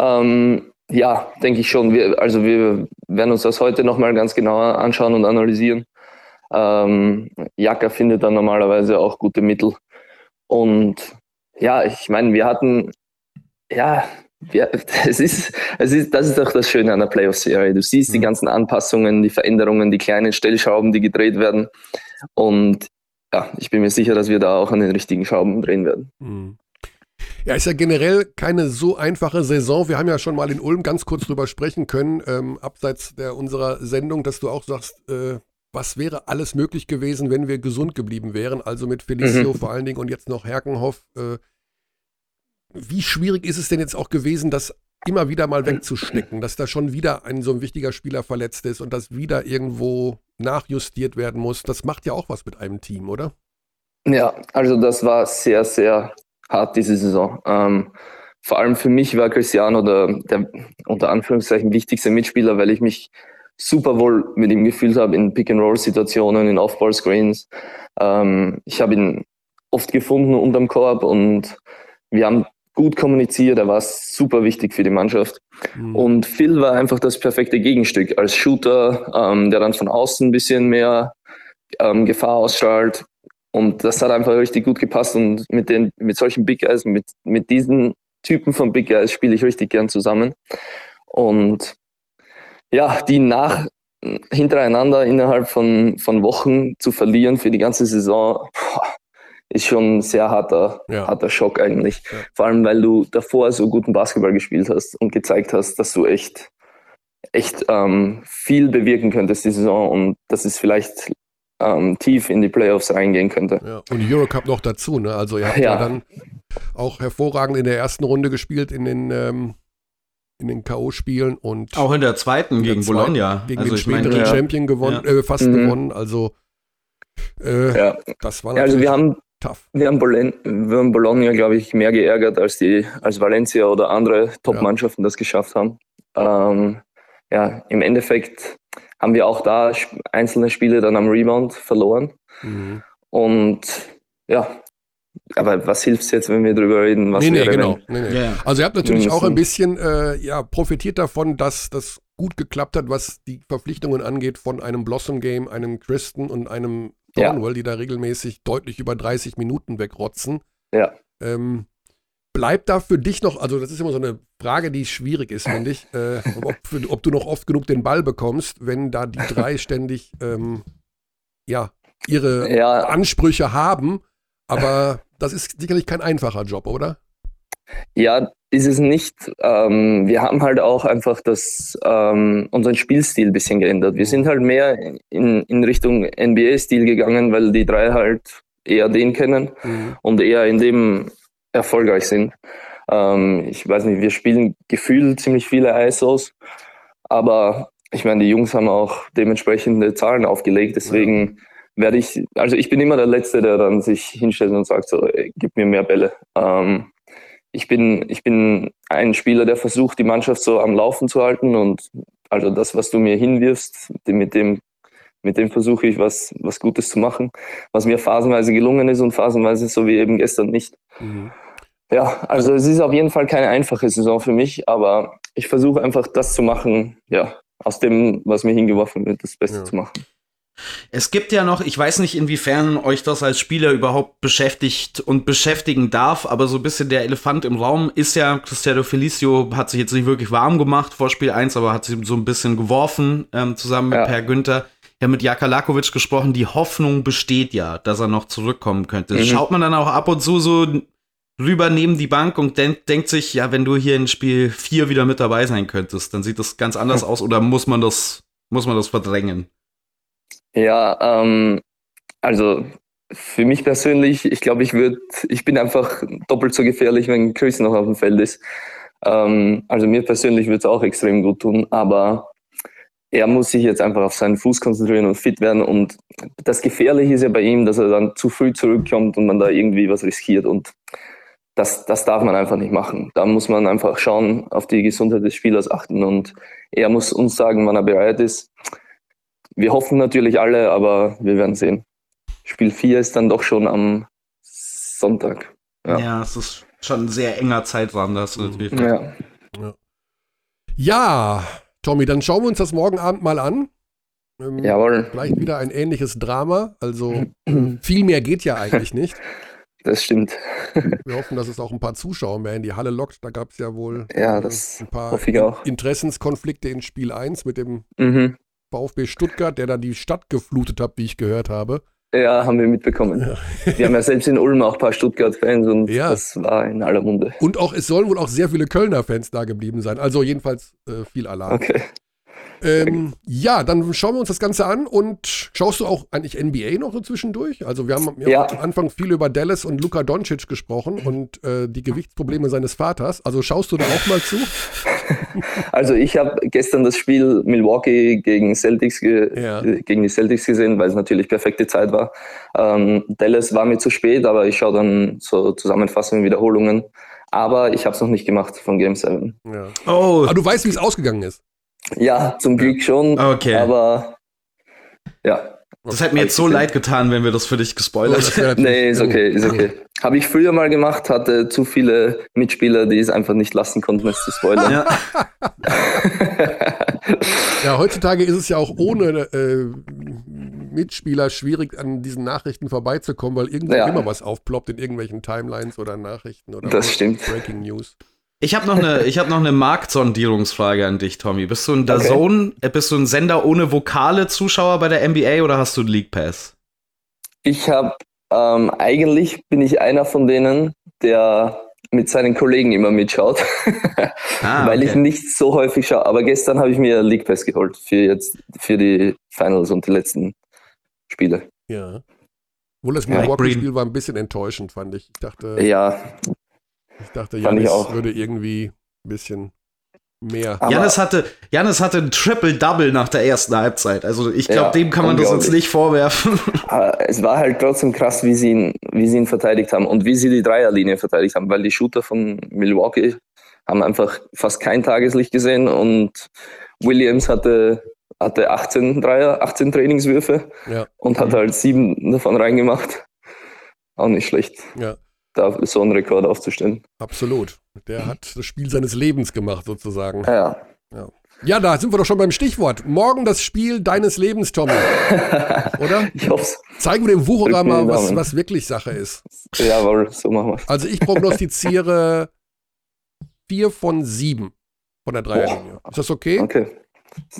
Ähm, ja, denke ich schon. Wir, also wir werden uns das heute nochmal ganz genauer anschauen und analysieren. Ähm, Jaka findet dann normalerweise auch gute Mittel. Und ja, ich meine, wir hatten, ja, wir, es ist, es ist, das ist doch das Schöne an der Playoff-Serie. Du siehst die ganzen Anpassungen, die Veränderungen, die kleinen Stellschrauben, die gedreht werden. Und ja, ich bin mir sicher, dass wir da auch an den richtigen Schrauben drehen werden. Mhm. Ja, ist ja generell keine so einfache Saison. Wir haben ja schon mal in Ulm ganz kurz drüber sprechen können, ähm, abseits der unserer Sendung, dass du auch sagst, äh, was wäre alles möglich gewesen, wenn wir gesund geblieben wären, also mit Felício mhm. vor allen Dingen und jetzt noch Herkenhoff. Äh, wie schwierig ist es denn jetzt auch gewesen, das immer wieder mal wegzustecken, dass da schon wieder ein so ein wichtiger Spieler verletzt ist und das wieder irgendwo nachjustiert werden muss? Das macht ja auch was mit einem Team, oder? Ja, also das war sehr, sehr hart diese Saison. Ähm, vor allem für mich war Cristiano der, der unter Anführungszeichen wichtigste Mitspieler, weil ich mich super wohl mit ihm gefühlt habe in Pick-and-Roll-Situationen, in Off-Ball-Screens. Ähm, ich habe ihn oft gefunden unterm Korb und wir haben gut kommuniziert. Er war super wichtig für die Mannschaft. Mhm. Und Phil war einfach das perfekte Gegenstück als Shooter, ähm, der dann von außen ein bisschen mehr ähm, Gefahr ausstrahlt. Und das hat einfach richtig gut gepasst und mit den, mit solchen Big Guys, mit, mit diesen Typen von Big Guys spiele ich richtig gern zusammen. Und ja, die nach, hintereinander innerhalb von, von Wochen zu verlieren für die ganze Saison, ist schon ein sehr harter, ja. harter Schock eigentlich. Ja. Vor allem, weil du davor so guten Basketball gespielt hast und gezeigt hast, dass du echt, echt ähm, viel bewirken könntest die Saison und das ist vielleicht Ähm, tief in die Playoffs reingehen könnte. Ja, und Eurocup noch dazu, ne? Also ihr habt ja. ja dann auch hervorragend in der ersten Runde gespielt, in den, ähm, in den K O-Spielen und auch in der zweiten gegen Bologna. Gegen also den späteren ja. Champion gewonnen, ja. äh, fast mhm. gewonnen, also äh, ja. das war natürlich ja, also wir haben, tough. Wir haben, Bol- wir haben Bologna, glaube ich, mehr geärgert, als die, als Valencia oder andere Top-Mannschaften ja. das geschafft haben. Ähm, ja, im Endeffekt haben wir auch da einzelne Spiele dann am Rebound verloren. Mhm. Und ja, aber was hilft es jetzt, wenn wir drüber reden? Was nee, nee, genau. Nee, nee. Yeah. Also ihr habt natürlich auch ein bisschen äh, ja, profitiert davon, dass das gut geklappt hat, was die Verpflichtungen angeht von einem Blossomgame, einem Christon und einem Thornwell, ja. die da regelmäßig deutlich über dreißig Minuten wegrotzen. Ja. Ähm, bleibt da für dich noch, also das ist immer so eine Frage, die schwierig ist, finde ich, äh, ob, ob du noch oft genug den Ball bekommst, wenn da die drei ständig ähm, ja, ihre ja. Ansprüche haben, aber das ist sicherlich kein einfacher Job, oder? Ja, ist es nicht. Ähm, wir haben halt auch einfach das, ähm, unseren Spielstil ein bisschen geändert. Wir sind halt mehr in, in Richtung N B A-Stil gegangen, weil die drei halt eher den kennen mhm. und eher in dem erfolgreich sind. Ähm, ich weiß nicht, wir spielen gefühlt ziemlich viele I S Os, aber ich meine, die Jungs haben auch dementsprechende Zahlen aufgelegt, deswegen werde ich, also ich bin immer der Letzte, der dann sich hinstellt und sagt, so, ey, gib mir mehr Bälle. Ähm, ich bin, ich bin ein Spieler, der versucht, die Mannschaft so am Laufen zu halten, und also das, was du mir hinwirfst, mit dem, mit dem versuche ich, was, was Gutes zu machen, was mir phasenweise gelungen ist und phasenweise so wie eben gestern nicht. Mhm. Ja, also es ist auf jeden Fall keine einfache Saison für mich, aber ich versuche einfach das zu machen, ja, aus dem, was mir hingeworfen wird, das Beste ja. zu machen. Es gibt ja noch, ich weiß nicht, inwiefern euch das als Spieler überhaupt beschäftigt und beschäftigen darf, aber so ein bisschen der Elefant im Raum ist ja, Cristiano Felício hat sich jetzt nicht wirklich warm gemacht vor Spiel eins, aber hat sich so ein bisschen geworfen, ähm, zusammen mit ja. Per Günther. Wir haben mit Jaka Lakovic gesprochen, die Hoffnung besteht ja, dass er noch zurückkommen könnte. Mhm. Schaut man dann auch ab und zu so rüber neben die Bank und denk, denkt sich, ja, wenn du hier in Spiel vier wieder mit dabei sein könntest, dann sieht das ganz anders aus, oder muss man das, muss man das verdrängen? Ja, ähm, also für mich persönlich, ich glaube, ich würde, ich bin einfach doppelt so gefährlich, wenn Chris noch auf dem Feld ist. Ähm, also mir persönlich würde es auch extrem gut tun, aber er muss sich jetzt einfach auf seinen Fuß konzentrieren und fit werden, und das Gefährliche ist ja bei ihm, dass er dann zu früh zurückkommt und man da irgendwie was riskiert, und das, das darf man einfach nicht machen. Da muss man einfach schauen, auf die Gesundheit des Spielers achten, und er muss uns sagen, wann er bereit ist. Wir hoffen natürlich alle, aber wir werden sehen. Spiel vier ist dann doch schon am Sonntag. Ja, ja, es ist schon ein sehr enger Zeitraum, das irgendwie. Ja. Ja. Ja, Tommy, dann schauen wir uns das morgen Abend mal an. Ähm, Jawohl. Vielleicht wieder ein ähnliches Drama. Also viel mehr geht ja eigentlich nicht. Das stimmt. Wir hoffen, dass es auch ein paar Zuschauer mehr in die Halle lockt. Da gab es ja wohl ja, das ein paar hoffe ich auch. Interessenskonflikte in Spiel eins mit dem mhm. VfB Stuttgart, der dann die Stadt geflutet hat, wie ich gehört habe. Ja, haben wir mitbekommen. Ja. Wir haben ja selbst in Ulm auch ein paar Stuttgart-Fans, und ja. das war in aller Munde. Und auch, es sollen wohl auch sehr viele Kölner-Fans da geblieben sein. Also jedenfalls äh, viel Alarm. Okay. Ähm, ja, dann schauen wir uns das Ganze an, und schaust du auch eigentlich N B A noch so zwischendurch? Also wir haben, wir ja. haben am Anfang viel über Dallas und Luca Doncic gesprochen und äh, die Gewichtsprobleme seines Vaters. Also schaust du da auch mal zu? Also ich habe gestern das Spiel Milwaukee gegen Celtics ge- ja. gegen die Celtics gesehen, weil es natürlich perfekte Zeit war. Ähm, Dallas war mir zu spät, aber ich schaue dann so Zusammenfassungen, Wiederholungen. Aber ich habe es noch nicht gemacht von Game sieben. Ja. Oh. Aber du weißt, wie es ausgegangen ist? Ja, zum Glück schon, okay. aber ja. Das hätte mir jetzt so leid getan, wenn wir das für dich gespoilert hätten. Nee, ist okay, ist okay. Habe ich früher mal gemacht, hatte zu viele Mitspieler, die es einfach nicht lassen konnten, es zu spoilern. Ja. Ja, heutzutage ist es ja auch ohne äh, Mitspieler schwierig, an diesen Nachrichten vorbeizukommen, weil irgendwo ja. immer was aufploppt in irgendwelchen Timelines oder Nachrichten oder das stimmt. Breaking News. Ich habe noch eine, ich habe noch eine Marktsondierungsfrage an dich, Tommy. Bist du ein D A Z N, okay. bist du ein Sender ohne Vokale Zuschauer bei der N B A, oder hast du einen League Pass? Ich habe ähm, eigentlich bin ich einer von denen, der mit seinen Kollegen immer mitschaut, ah, weil okay. ich nicht so häufig schaue. Aber gestern habe ich mir League Pass geholt für jetzt für die Finals und die letzten Spiele. Ja. Wohl das Milwaukee-Spiel war ein bisschen enttäuschend, fand ich. Ich dachte. Ja. Ich dachte, Janis würde irgendwie ein bisschen mehr. Janis hatte, Janis hatte ein Triple-Double nach der ersten Halbzeit. Also ich glaube, ja, dem kann man das jetzt nicht vorwerfen. Aber es war halt trotzdem krass, wie sie, ihn, wie sie ihn verteidigt haben und wie sie die Dreierlinie verteidigt haben, weil die Shooter von Milwaukee haben einfach fast kein Tageslicht gesehen, und Williams hatte, hatte achtzehn Dreier, achtzehn Trainingswürfe ja. und hat halt sieben davon reingemacht. Auch nicht schlecht. Ja. Da so einen Rekord aufzustellen. Absolut. Der hat das Spiel seines Lebens gemacht, sozusagen. Ja. Ja, ja, da sind wir doch schon beim Stichwort. Morgen das Spiel deines Lebens, Tommy. Oder? Ich hoffe's. Zeigen wir dem Wucherer mal, was, was wirklich Sache ist. Jawohl, so machen wir's. Also ich prognostiziere vier von sieben von der Dreierlinie. Ist das okay? Okay.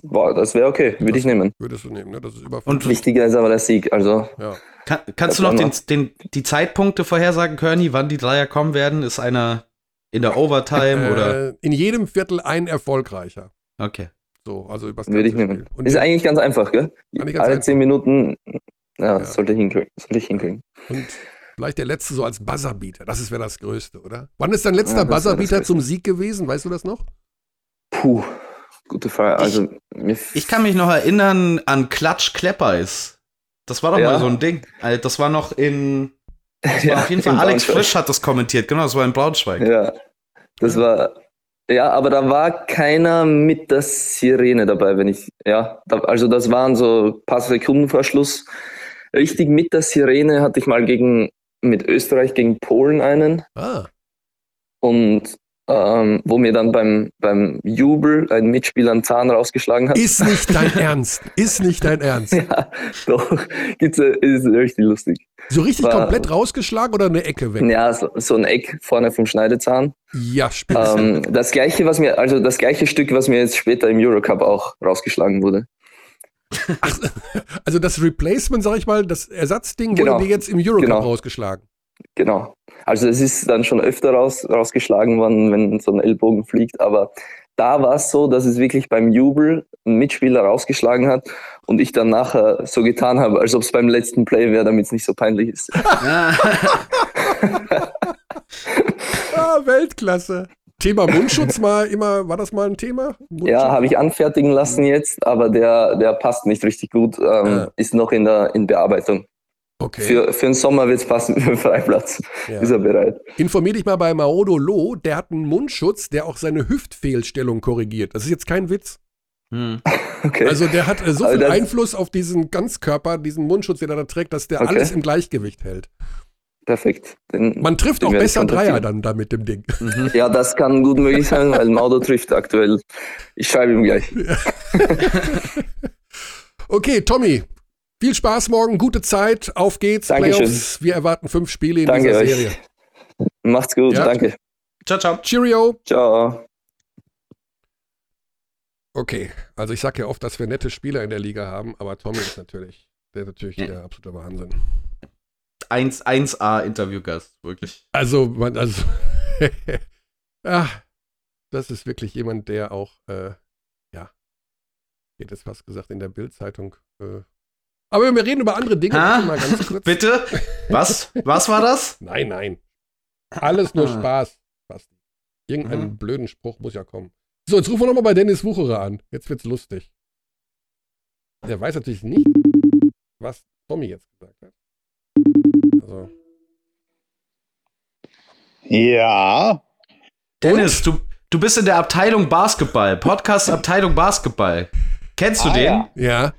Boah, das wäre okay, würde das ich nehmen. Würdest du nehmen, ne? Das ist über fünf. Und wichtiger ist aber der Sieg, also. Ja. Kann, kannst du noch den, den, die Zeitpunkte vorhersagen, Körny, wann die Dreier kommen werden? Ist einer in der Overtime äh, oder? In jedem Viertel ein erfolgreicher. Okay. So, also übers würde ich nehmen. Und ist eigentlich ganz einfach, gell? Ganz Alle zehn Minuten ja, ja. Sollte, ich hinkriegen, sollte ich hinkriegen. Und Vielleicht der letzte so als Buzzerbeater. Das wäre das Größte, oder? Wann ist dein letzter ja, Buzzerbeater zum Sieg gewesen? Weißt du das noch? Puh, gute Frage. Also, ich, ich kann mich noch erinnern an Klatsch Klepeiß. Das war doch ja. mal so ein Ding. Das war noch in... Das war ja, auf jeden Fall Alex Frisch hat das kommentiert. Genau, das war in Braunschweig. Ja, das ja. war... Ja, aber da war keiner mit der Sirene dabei, wenn ich, ja, da, also das waren so ein paar Sekunden vor Schluss. Richtig mit der Sirene hatte ich mal gegen, mit Österreich gegen Polen einen. Ah. Und ähm, wo mir dann beim, beim Jubel ein Mitspieler einen Zahn rausgeschlagen hat. Ist nicht dein Ernst, ist nicht dein Ernst. Ja, doch, gibt's, ist richtig lustig. So richtig war, komplett rausgeschlagen oder eine Ecke weg? Ja, so, so ein Eck vorne vom Schneidezahn. Ja, spitze. Ähm, das gleiche, was mir, also das gleiche Stück, was mir jetzt später im Eurocup auch rausgeschlagen wurde. Ach, also das Replacement, sag ich mal, das Ersatzding genau. wurde dir jetzt im Eurocup genau. rausgeschlagen. Genau. Also es ist dann schon öfter raus, rausgeschlagen worden, wenn so ein Ellbogen fliegt, aber da war es so, dass es wirklich beim Jubel ein Mitspieler rausgeschlagen hat und ich dann nachher so getan habe, als ob es beim letzten Play wäre, damit es nicht so peinlich ist. Ah, Weltklasse. Thema Mundschutz mal immer, war das mal ein Thema? Mundschutz? Ja, habe ich anfertigen lassen jetzt, aber der, der passt nicht richtig gut, ähm, ja. ist noch in der in Bearbeitung. Okay. Für, für den Sommer wird es passen für den Freiplatz. Ja. Ist er bereit. Informier dich mal bei Maodo Loh, der hat einen Mundschutz, der auch seine Hüftfehlstellung korrigiert. Das ist jetzt kein Witz. Hm. Okay. Also der hat so viel Einfluss auf diesen Ganzkörper, diesen Mundschutz, den er da trägt, dass der okay. alles im Gleichgewicht hält. Perfekt. Den, Man trifft auch besser Dreier dann da mit dem Ding. Mhm. Ja, das kann gut möglich sein, weil Maodo trifft aktuell. Ich schreibe ihm gleich. Ja. Okay, Tommy. Viel Spaß morgen, gute Zeit, auf geht's, Dankeschön. Playoffs. Wir erwarten fünf Spiele in danke dieser euch. Serie. Macht's gut, ja. danke. Ciao, ciao. Cheerio. Ciao. Okay, also ich sage ja oft, dass wir nette Spieler in der Liga haben, aber Tommy ist natürlich, der ist natürlich ja. der absolute Wahnsinn. eins A Interviewgast, wirklich. Also, man, also ach, das ist wirklich jemand, der auch, äh, ja, geht jetzt fast gesagt in der Bild-Zeitung, äh, aber wenn wir reden über andere Dinge, mal ganz kurz. Bitte? Was? Was war das? Nein, nein. Alles nur Spaß. Spaß. Irgendeinen mhm. blöden Spruch muss ja kommen. So, jetzt rufen wir nochmal bei Denis Wucherer an. Jetzt wird's lustig. Der weiß natürlich nicht, was Tommy jetzt gesagt hat. Also. Ja. Dennis, du, du bist in der Abteilung Basketball. Podcast Abteilung Basketball. Kennst du ah, den? Ja. ja.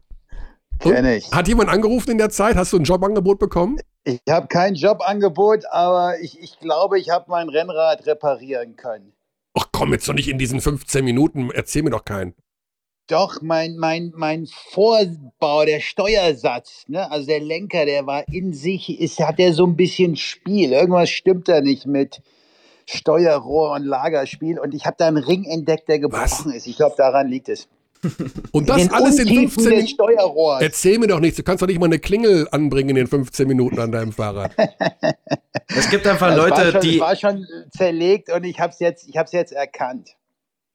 Ich. Hat jemand angerufen in der Zeit? Hast du ein Jobangebot bekommen? Ich habe kein Jobangebot, aber ich, ich glaube, ich habe mein Rennrad reparieren können. Ach komm, jetzt doch nicht in diesen fünfzehn Minuten. Erzähl mir doch keinen. Doch, mein, mein, mein Vorbau, der Steuersatz, ne? Also der Lenker, der war in sich, ist, hat der so ein bisschen Spiel. Irgendwas stimmt da nicht mit Steuerrohr und Lagerspiel. Und ich habe da einen Ring entdeckt, der gebrochen Was? ist. Ich glaube, daran liegt es. Und das in alles in fünfzehn Minuten. Erzähl mir doch nichts, du kannst doch nicht mal eine Klingel anbringen in den fünfzehn Minuten an deinem Fahrrad. Es gibt einfach das Leute, schon, die. Ich war schon zerlegt und ich hab's jetzt, ich hab's jetzt erkannt.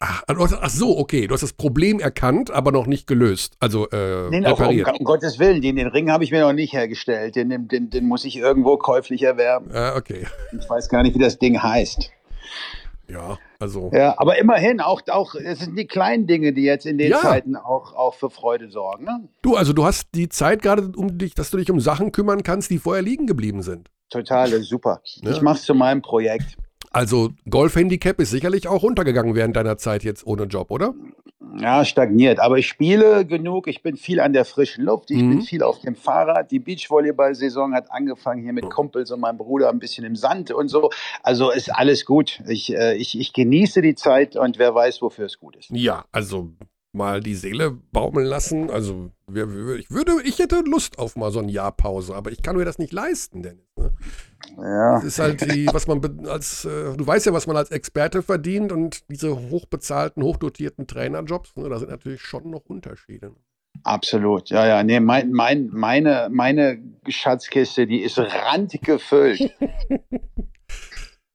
Ach, ach so, okay. Du hast das Problem erkannt, aber noch nicht gelöst. Also, äh, nee, repariert. Um, um Gottes Willen, den, den Ring habe ich mir noch nicht hergestellt. Den, den, den, den muss ich irgendwo käuflich erwerben. Ah, okay. Ich weiß gar nicht, wie das Ding heißt. Ja, also. Ja, aber immerhin, auch, auch, es sind die kleinen Dinge, die jetzt in den ja. Zeiten auch, auch für Freude sorgen. Ne? Du, also du hast die Zeit gerade, um dich, dass du dich um Sachen kümmern kannst, die vorher liegen geblieben sind. Total, super. Ja. Ich mach's zu meinem Projekt. Also Golf-Handicap ist sicherlich auch runtergegangen während deiner Zeit jetzt ohne Job, oder? Ja, stagniert. Aber ich spiele genug, ich bin viel an der frischen Luft, ich mhm. bin viel auf dem Fahrrad. Die Beachvolleyball-Saison hat angefangen hier mit Kumpels und meinem Bruder ein bisschen im Sand und so. Also ist alles gut. Ich, äh, ich, ich genieße die Zeit und wer weiß, wofür es gut ist. Ja, also mal die Seele baumeln lassen. Also ich würde, ich hätte Lust auf mal so ein Jahr Pause, aber ich kann mir das nicht leisten, Dennis. Ja. Das ist halt die, was man als, äh, du weißt ja, was man als Experte verdient und diese hochbezahlten, hochdotierten Trainerjobs, ne, da sind natürlich schon noch Unterschiede. Absolut, ja, ja, nee, mein, mein, meine, meine Schatzkiste, die ist randgefüllt.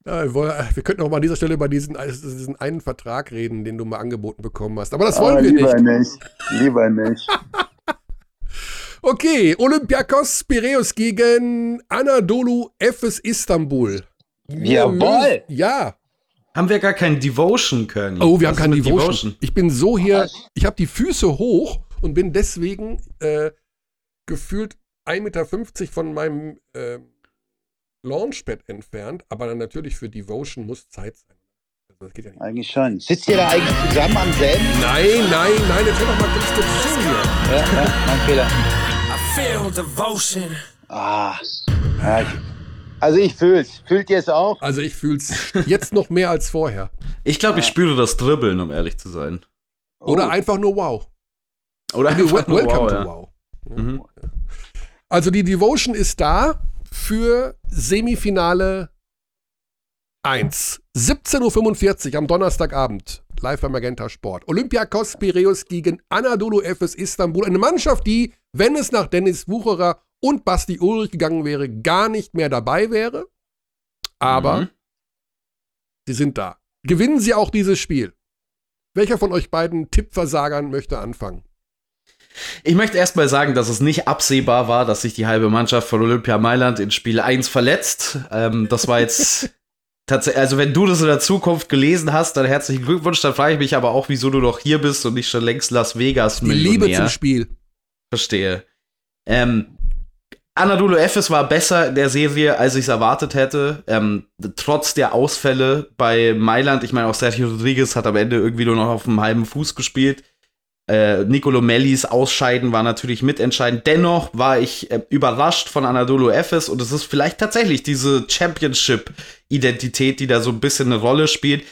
Ja, wir könnten auch mal an dieser Stelle über diesen, diesen einen Vertrag reden, den du mal angeboten bekommen hast, aber das wollen aber wir lieber nicht. Lieber nicht, lieber nicht. Okay, Olympiakos Piräus gegen Anadolu Efes Istanbul. Jawohl! Ja. Haben wir gar keinen Devotion können. Oh, wir Was haben keine Devotion. Devotion. Ich bin so hier, ich habe die Füße hoch und bin deswegen äh, gefühlt ein Meter fünfzig von meinem äh, Launchpad entfernt. Aber dann natürlich für Devotion muss Zeit sein. Das geht ja nicht. Eigentlich schon. Sitzt ihr da eigentlich zusammen am selben? Nein, nein, nein. Jetzt hör doch mal kurz dazu hier. Ja, ja, mein Fehler. I feel devotion. Ah, ja, ich, also ich fühl's. Fühlt ihr es auch? Also ich fühl's jetzt noch mehr als vorher. Ich glaube, ja. ich spüre das Dribbeln, um ehrlich zu sein. Oh. Oder einfach nur wow. Oder einfach welcome nur wow. To ja. wow. Mhm. Also die Devotion ist da für Semifinale eins. siebzehn Uhr fünfundvierzig am Donnerstagabend, live bei Magenta Sport. Olympiakos Piräus gegen Anadolu Efes Istanbul. Eine Mannschaft, die, wenn es nach Denis Wucherer und Basti Ulrich gegangen wäre, gar nicht mehr dabei wäre. Aber mhm. sie sind da. Gewinnen sie auch dieses Spiel? Welcher von euch beiden Tippversagern möchte anfangen? Ich möchte erstmal sagen, dass es nicht absehbar war, dass sich die halbe Mannschaft von Olympia Mailand in Spiel eins verletzt. Ähm, das war jetzt tatsächlich, also wenn du das in der Zukunft gelesen hast, dann herzlichen Glückwunsch. Dann frage ich mich aber auch, wieso du noch hier bist und nicht schon längst Las Vegas Millionär. Die Liebe zum Spiel. Verstehe. Ähm, Anadolu Efes war besser in der Serie, als ich es erwartet hätte. Ähm, trotz der Ausfälle bei Mailand. Ich meine, auch Sergio Rodriguez hat am Ende irgendwie nur noch auf einem halben Fuß gespielt. Äh, Nicolo Mellis Ausscheiden war natürlich mitentscheidend. Dennoch war ich äh, überrascht von Anadolu Efes und es ist vielleicht tatsächlich diese Championship-Identität, die da so ein bisschen eine Rolle spielt.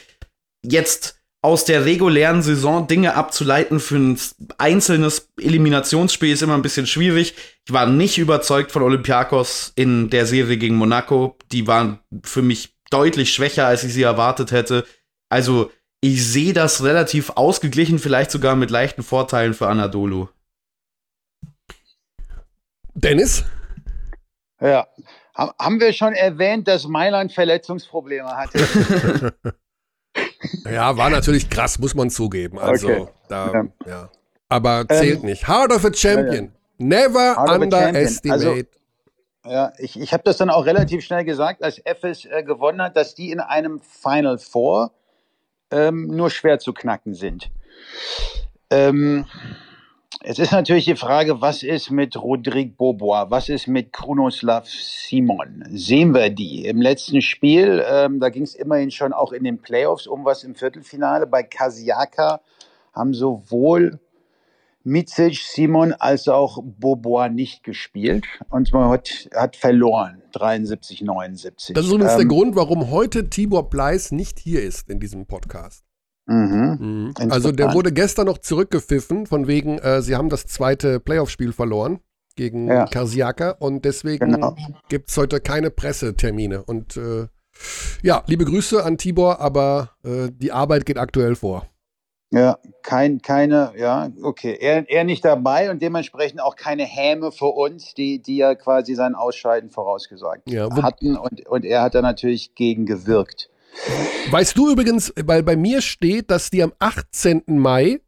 Jetzt aus der regulären Saison Dinge abzuleiten für ein einzelnes Eliminationsspiel ist immer ein bisschen schwierig. Ich war nicht überzeugt von Olympiakos in der Serie gegen Monaco. Die waren für mich deutlich schwächer, als ich sie erwartet hätte. Also ich sehe das relativ ausgeglichen, vielleicht sogar mit leichten Vorteilen für Anadolu. Dennis? Ja, haben wir schon erwähnt, dass Mailand Verletzungsprobleme hatte? Ja, war natürlich krass, muss man zugeben. Also, okay. da, ja. Ja. Aber zählt ähm, nicht. Heart of a Champion. Ja, ja. Never Heart underestimate. Also, ja, ich ich habe das dann auch relativ schnell gesagt, als Efes äh, gewonnen hat, dass die in einem Final Four Ähm, nur schwer zu knacken sind. Ähm, es ist natürlich die Frage, was ist mit Rodrigue Bobois, was ist mit Krunoslav Simon? Sehen wir die im letzten Spiel? Ähm, da ging es immerhin schon auch in den Playoffs um was im Viertelfinale. Bei Kasiaka haben sowohl Micić, Simon als auch Bobois nicht gespielt und man hat, hat verloren, dreiundsiebzig neunundsiebzig. Das ist übrigens ähm, der Grund, warum heute Tibor Pleiß nicht hier ist in diesem Podcast. Mhm. Mhm. Also der wurde gestern noch zurückgepfiffen, von wegen, äh, sie haben das zweite Playoff-Spiel verloren gegen ja. Karsiaka und deswegen genau. gibt es heute keine Pressetermine. Und äh, ja, liebe Grüße an Tibor, aber äh, die Arbeit geht aktuell vor. Ja, kein, keine, ja, okay. Er, er nicht dabei und dementsprechend auch keine Häme für uns, die, die ja quasi sein Ausscheiden vorausgesagt ja, hatten und, und er hat da natürlich gegen gewirkt. Weißt du übrigens, weil bei mir steht, dass die am achtzehnten Mai,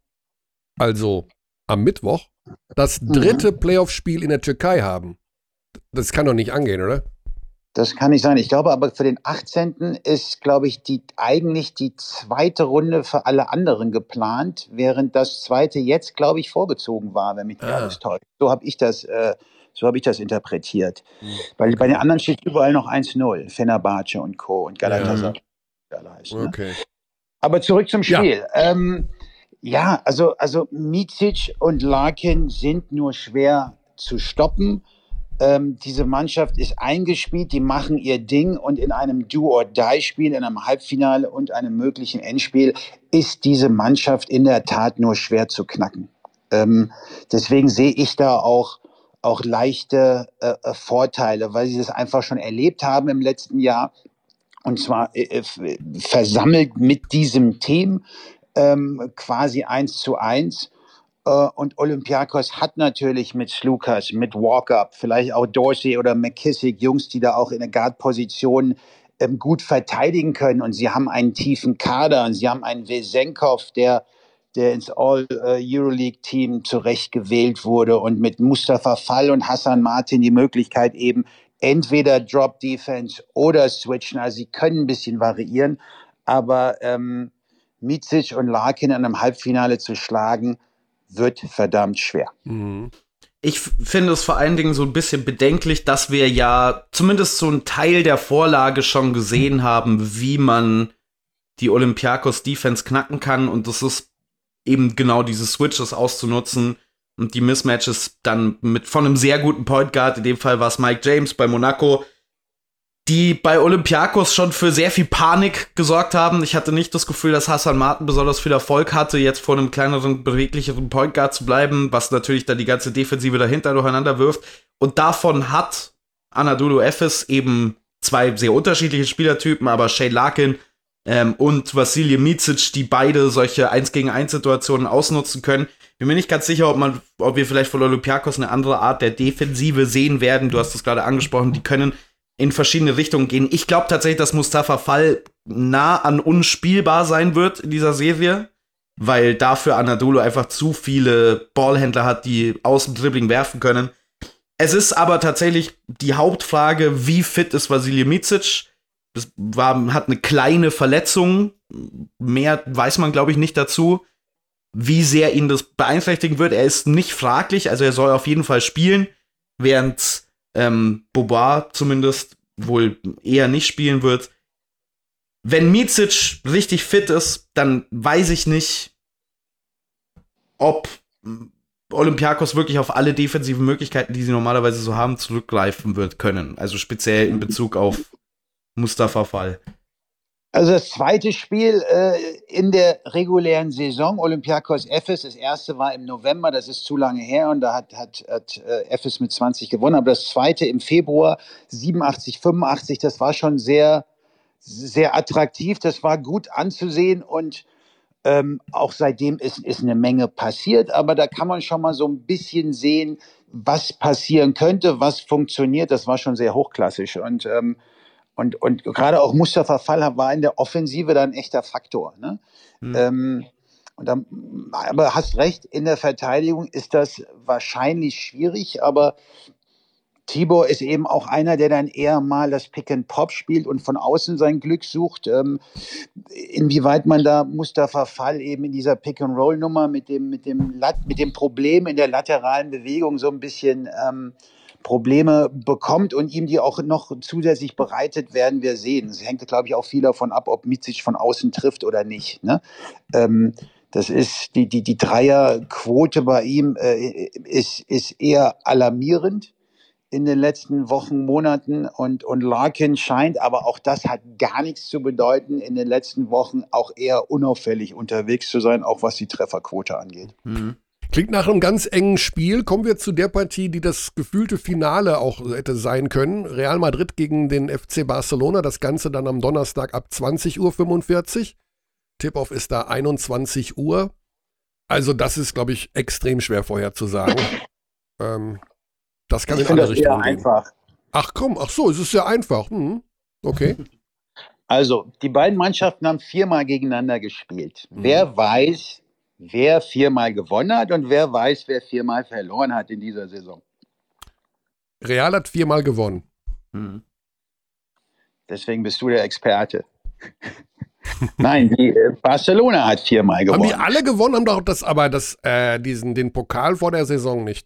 also am Mittwoch, das dritte mhm. Playoff-Spiel in der Türkei haben. Das kann doch nicht angehen, oder? Das kann nicht sein. Ich glaube aber für den achtzehnten ist, glaube ich, die, eigentlich die zweite Runde für alle anderen geplant, während das zweite jetzt, glaube ich, vorgezogen war, wenn mich nicht alles täuscht. So habe ich das, äh, so habe ich das interpretiert. Mhm. Weil bei den anderen steht überall noch eins null. Fenerbahce und Co. und Galatasaray. Ja. Ne? Okay. Aber zurück zum Spiel. Ja, ähm, ja also, also Micić und Larkin sind nur schwer zu stoppen. Ähm, diese Mannschaft ist eingespielt, die machen ihr Ding und in einem Do-or-Die-Spiel, in einem Halbfinale und einem möglichen Endspiel ist diese Mannschaft in der Tat nur schwer zu knacken. Ähm, deswegen sehe ich da auch, auch leichte äh, Vorteile, weil sie das einfach schon erlebt haben im letzten Jahr und zwar äh, versammelt mit diesem Team ähm, quasi eins zu eins. Und Olympiakos hat natürlich mit Slukas, mit Walkup, vielleicht auch Dorsey oder McKissick, Jungs, die da auch in der Guard-Position ähm, gut verteidigen können. Und sie haben einen tiefen Kader und sie haben einen Wesenkov, der, der ins All-Euroleague-Team zurecht gewählt wurde und mit Mustafa Fall und Hasan Martin die Möglichkeit eben entweder Drop-Defense oder Switchen. Also sie können ein bisschen variieren, aber ähm, Micić und Larkin in einem Halbfinale zu schlagen, wird verdammt schwer. Mhm. Ich finde es vor allen Dingen so ein bisschen bedenklich, dass wir ja zumindest so einen Teil der Vorlage schon gesehen haben, wie man die Olympiakos-Defense knacken kann. Und das ist eben genau diese Switches auszunutzen und die Mismatches dann mit von einem sehr guten Point Guard, in dem Fall war es Mike James bei Monaco, die bei Olympiakos schon für sehr viel Panik gesorgt haben. Ich hatte nicht das Gefühl, dass Hasan Martin besonders viel Erfolg hatte, jetzt vor einem kleineren, beweglicheren Point Guard zu bleiben, was natürlich dann die ganze Defensive dahinter durcheinander wirft. Und davon hat Anadolu Efes eben zwei sehr unterschiedliche Spielertypen, aber Shane Larkin ähm, und Vasilije Micić, die beide solche eins gegen eins Situationen ausnutzen können. Bin mir nicht ganz sicher, ob man, ob wir vielleicht von Olympiakos eine andere Art der Defensive sehen werden. Du hast es gerade angesprochen, die können in verschiedene Richtungen gehen. Ich glaube tatsächlich, dass Mustafa Fall nah an unspielbar sein wird in dieser Serie, weil dafür Anadolu einfach zu viele Ballhändler hat, die aus dem Dribbling werfen können. Es ist aber tatsächlich die Hauptfrage, wie fit ist Vasilije Micić? Das war, hat eine kleine Verletzung, mehr weiß man, glaube ich, nicht dazu, wie sehr ihn das beeinträchtigen wird. Er ist nicht fraglich, also er soll auf jeden Fall spielen, während ähm, Boba zumindest wohl eher nicht spielen wird. Wenn Micić richtig fit ist, dann weiß ich nicht, ob Olympiakos wirklich auf alle defensiven Möglichkeiten, die sie normalerweise so haben, zurückgreifen wird können. Also speziell in Bezug auf Mustafa Fall. Also das zweite Spiel äh, in der regulären Saison, Olympiakos Efes, das erste war im November, das ist zu lange her und da hat, hat, hat äh, Efes mit zwanzig gewonnen, aber das zweite im Februar, siebenundachtzig, fünfundachtzig, das war schon sehr, sehr attraktiv, das war gut anzusehen und ähm, auch seitdem ist, ist eine Menge passiert, aber da kann man schon mal so ein bisschen sehen, was passieren könnte, was funktioniert, das war schon sehr hochklassisch und ähm, Und, und gerade auch Mustafa Fall war in der Offensive dann ein echter Faktor. Ne? Mhm. Ähm, und dann, aber hast recht, in der Verteidigung ist das wahrscheinlich schwierig, aber Tibor ist eben auch einer, der dann eher mal das Pick and Pop spielt und von außen sein Glück sucht. Ähm, inwieweit man da Mustafa Fall eben in dieser Pick and Roll Nummer mit dem, mit dem, Lat- mit dem Problem in der lateralen Bewegung so ein bisschen ähm, Probleme bekommt und ihm die auch noch zusätzlich bereitet, werden wir sehen. Es hängt, glaube ich, auch viel davon ab, ob Micić von außen trifft oder nicht. Ne? Ähm, das ist, die, die, die Dreierquote bei ihm äh, ist, ist eher alarmierend in den letzten Wochen, Monaten und, und Larkin scheint, aber auch das hat gar nichts zu bedeuten, in den letzten Wochen auch eher unauffällig unterwegs zu sein, auch was die Trefferquote angeht. Mhm. Klingt nach einem ganz engen Spiel. Kommen wir zu der Partie, die das gefühlte Finale auch hätte sein können. Real Madrid gegen den F C Barcelona. Das Ganze dann am Donnerstag ab zwanzig Uhr fünfundvierzig. Tip-Off ist da einundzwanzig Uhr. Also das ist, glaube ich, extrem schwer vorherzusagen. ähm, das kann ich in alle Richtungen gehen. Einfach. Ach komm, ach so, es ist ja einfach. Hm, okay. Also, die beiden Mannschaften haben viermal gegeneinander gespielt. Hm. Wer weiß, wer viermal gewonnen hat und wer weiß, wer viermal verloren hat in dieser Saison. Real hat viermal gewonnen. Hm. Deswegen bist du der Experte. Nein, die, äh, Barcelona hat viermal gewonnen. Haben die alle gewonnen, haben doch das, aber das, äh, diesen, den Pokal vor der Saison nicht.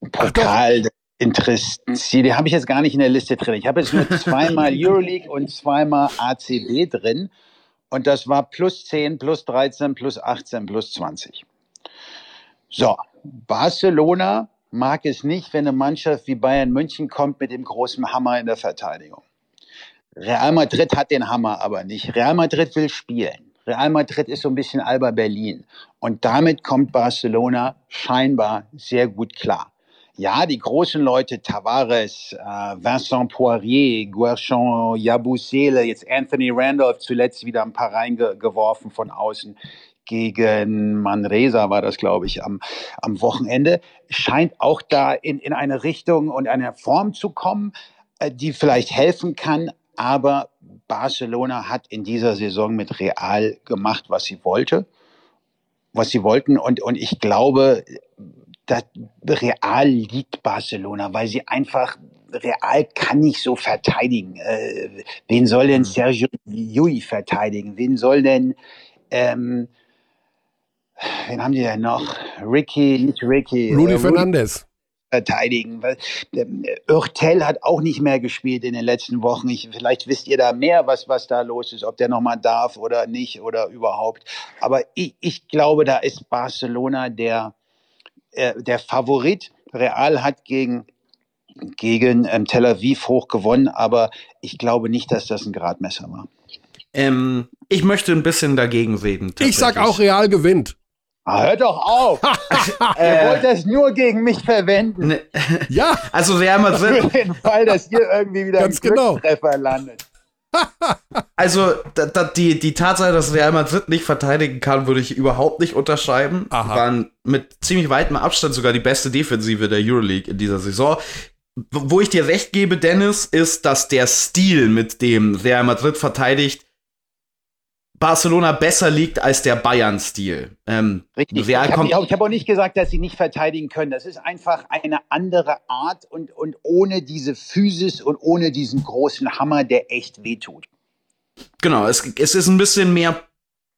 Pokal, Interesse, den habe ich jetzt gar nicht in der Liste drin. Ich habe jetzt nur zweimal Euroleague und zweimal A C B drin. Und das war plus zehn, plus dreizehn, plus achtzehn, plus zwanzig. So, Barcelona mag es nicht, wenn eine Mannschaft wie Bayern München kommt mit dem großen Hammer in der Verteidigung. Real Madrid hat den Hammer aber nicht. Real Madrid will spielen. Real Madrid ist so ein bisschen Alba Berlin. Und damit kommt Barcelona scheinbar sehr gut klar. Ja, die großen Leute, Tavares, äh, Vincent Poirier, Guerchon Yabusele, jetzt Anthony Randolph, zuletzt wieder ein paar reingeworfen von außen gegen Manresa war das, glaube ich, am, am Wochenende, scheint auch da in, in eine Richtung und eine Form zu kommen, äh, die vielleicht helfen kann, aber Barcelona hat in dieser Saison mit Real gemacht, was sie wollte. was sie wollten. Und, und ich glaube, dass Real liegt Barcelona, weil sie einfach, Real kann nicht so verteidigen. Äh, wen soll denn Sergio Llull verteidigen? Wen soll denn, ähm, wen haben die denn noch? Ricky, nicht Ricky. Rudy äh, Fernandes. Verteidigen. Hürtel hat auch nicht mehr gespielt in den letzten Wochen. Ich, vielleicht wisst ihr da mehr, was, was da los ist, ob der nochmal darf oder nicht oder überhaupt. Aber ich, ich glaube, da ist Barcelona der, äh, der Favorit. Real hat gegen, gegen ähm, Tel Aviv hoch gewonnen, aber ich glaube nicht, dass das ein Gradmesser war. Ähm, ich möchte ein bisschen dagegen reden. Ich sag auch, Real gewinnt. Ah, hört doch auf! Ihr wollt das nur gegen mich verwenden. Ne. Ja! Also Real Madrid. Für den Fall, dass ihr irgendwie wieder im Glückstreffer genau. landet. Also da, da, die, die Tatsache, dass Real Madrid nicht verteidigen kann, würde ich überhaupt nicht unterschreiben. Aha. Die waren mit ziemlich weitem Abstand sogar die beste Defensive der Euroleague in dieser Saison. Wo ich dir recht gebe, Dennis, ist, dass der Stil, mit dem Real Madrid verteidigt, Barcelona besser liegt als der Bayern-Stil. Ähm, Richtig. Ich habe hab auch nicht gesagt, dass sie nicht verteidigen können. Das ist einfach eine andere Art und, und ohne diese Physis und ohne diesen großen Hammer, der echt wehtut. Genau, es, es ist ein bisschen mehr,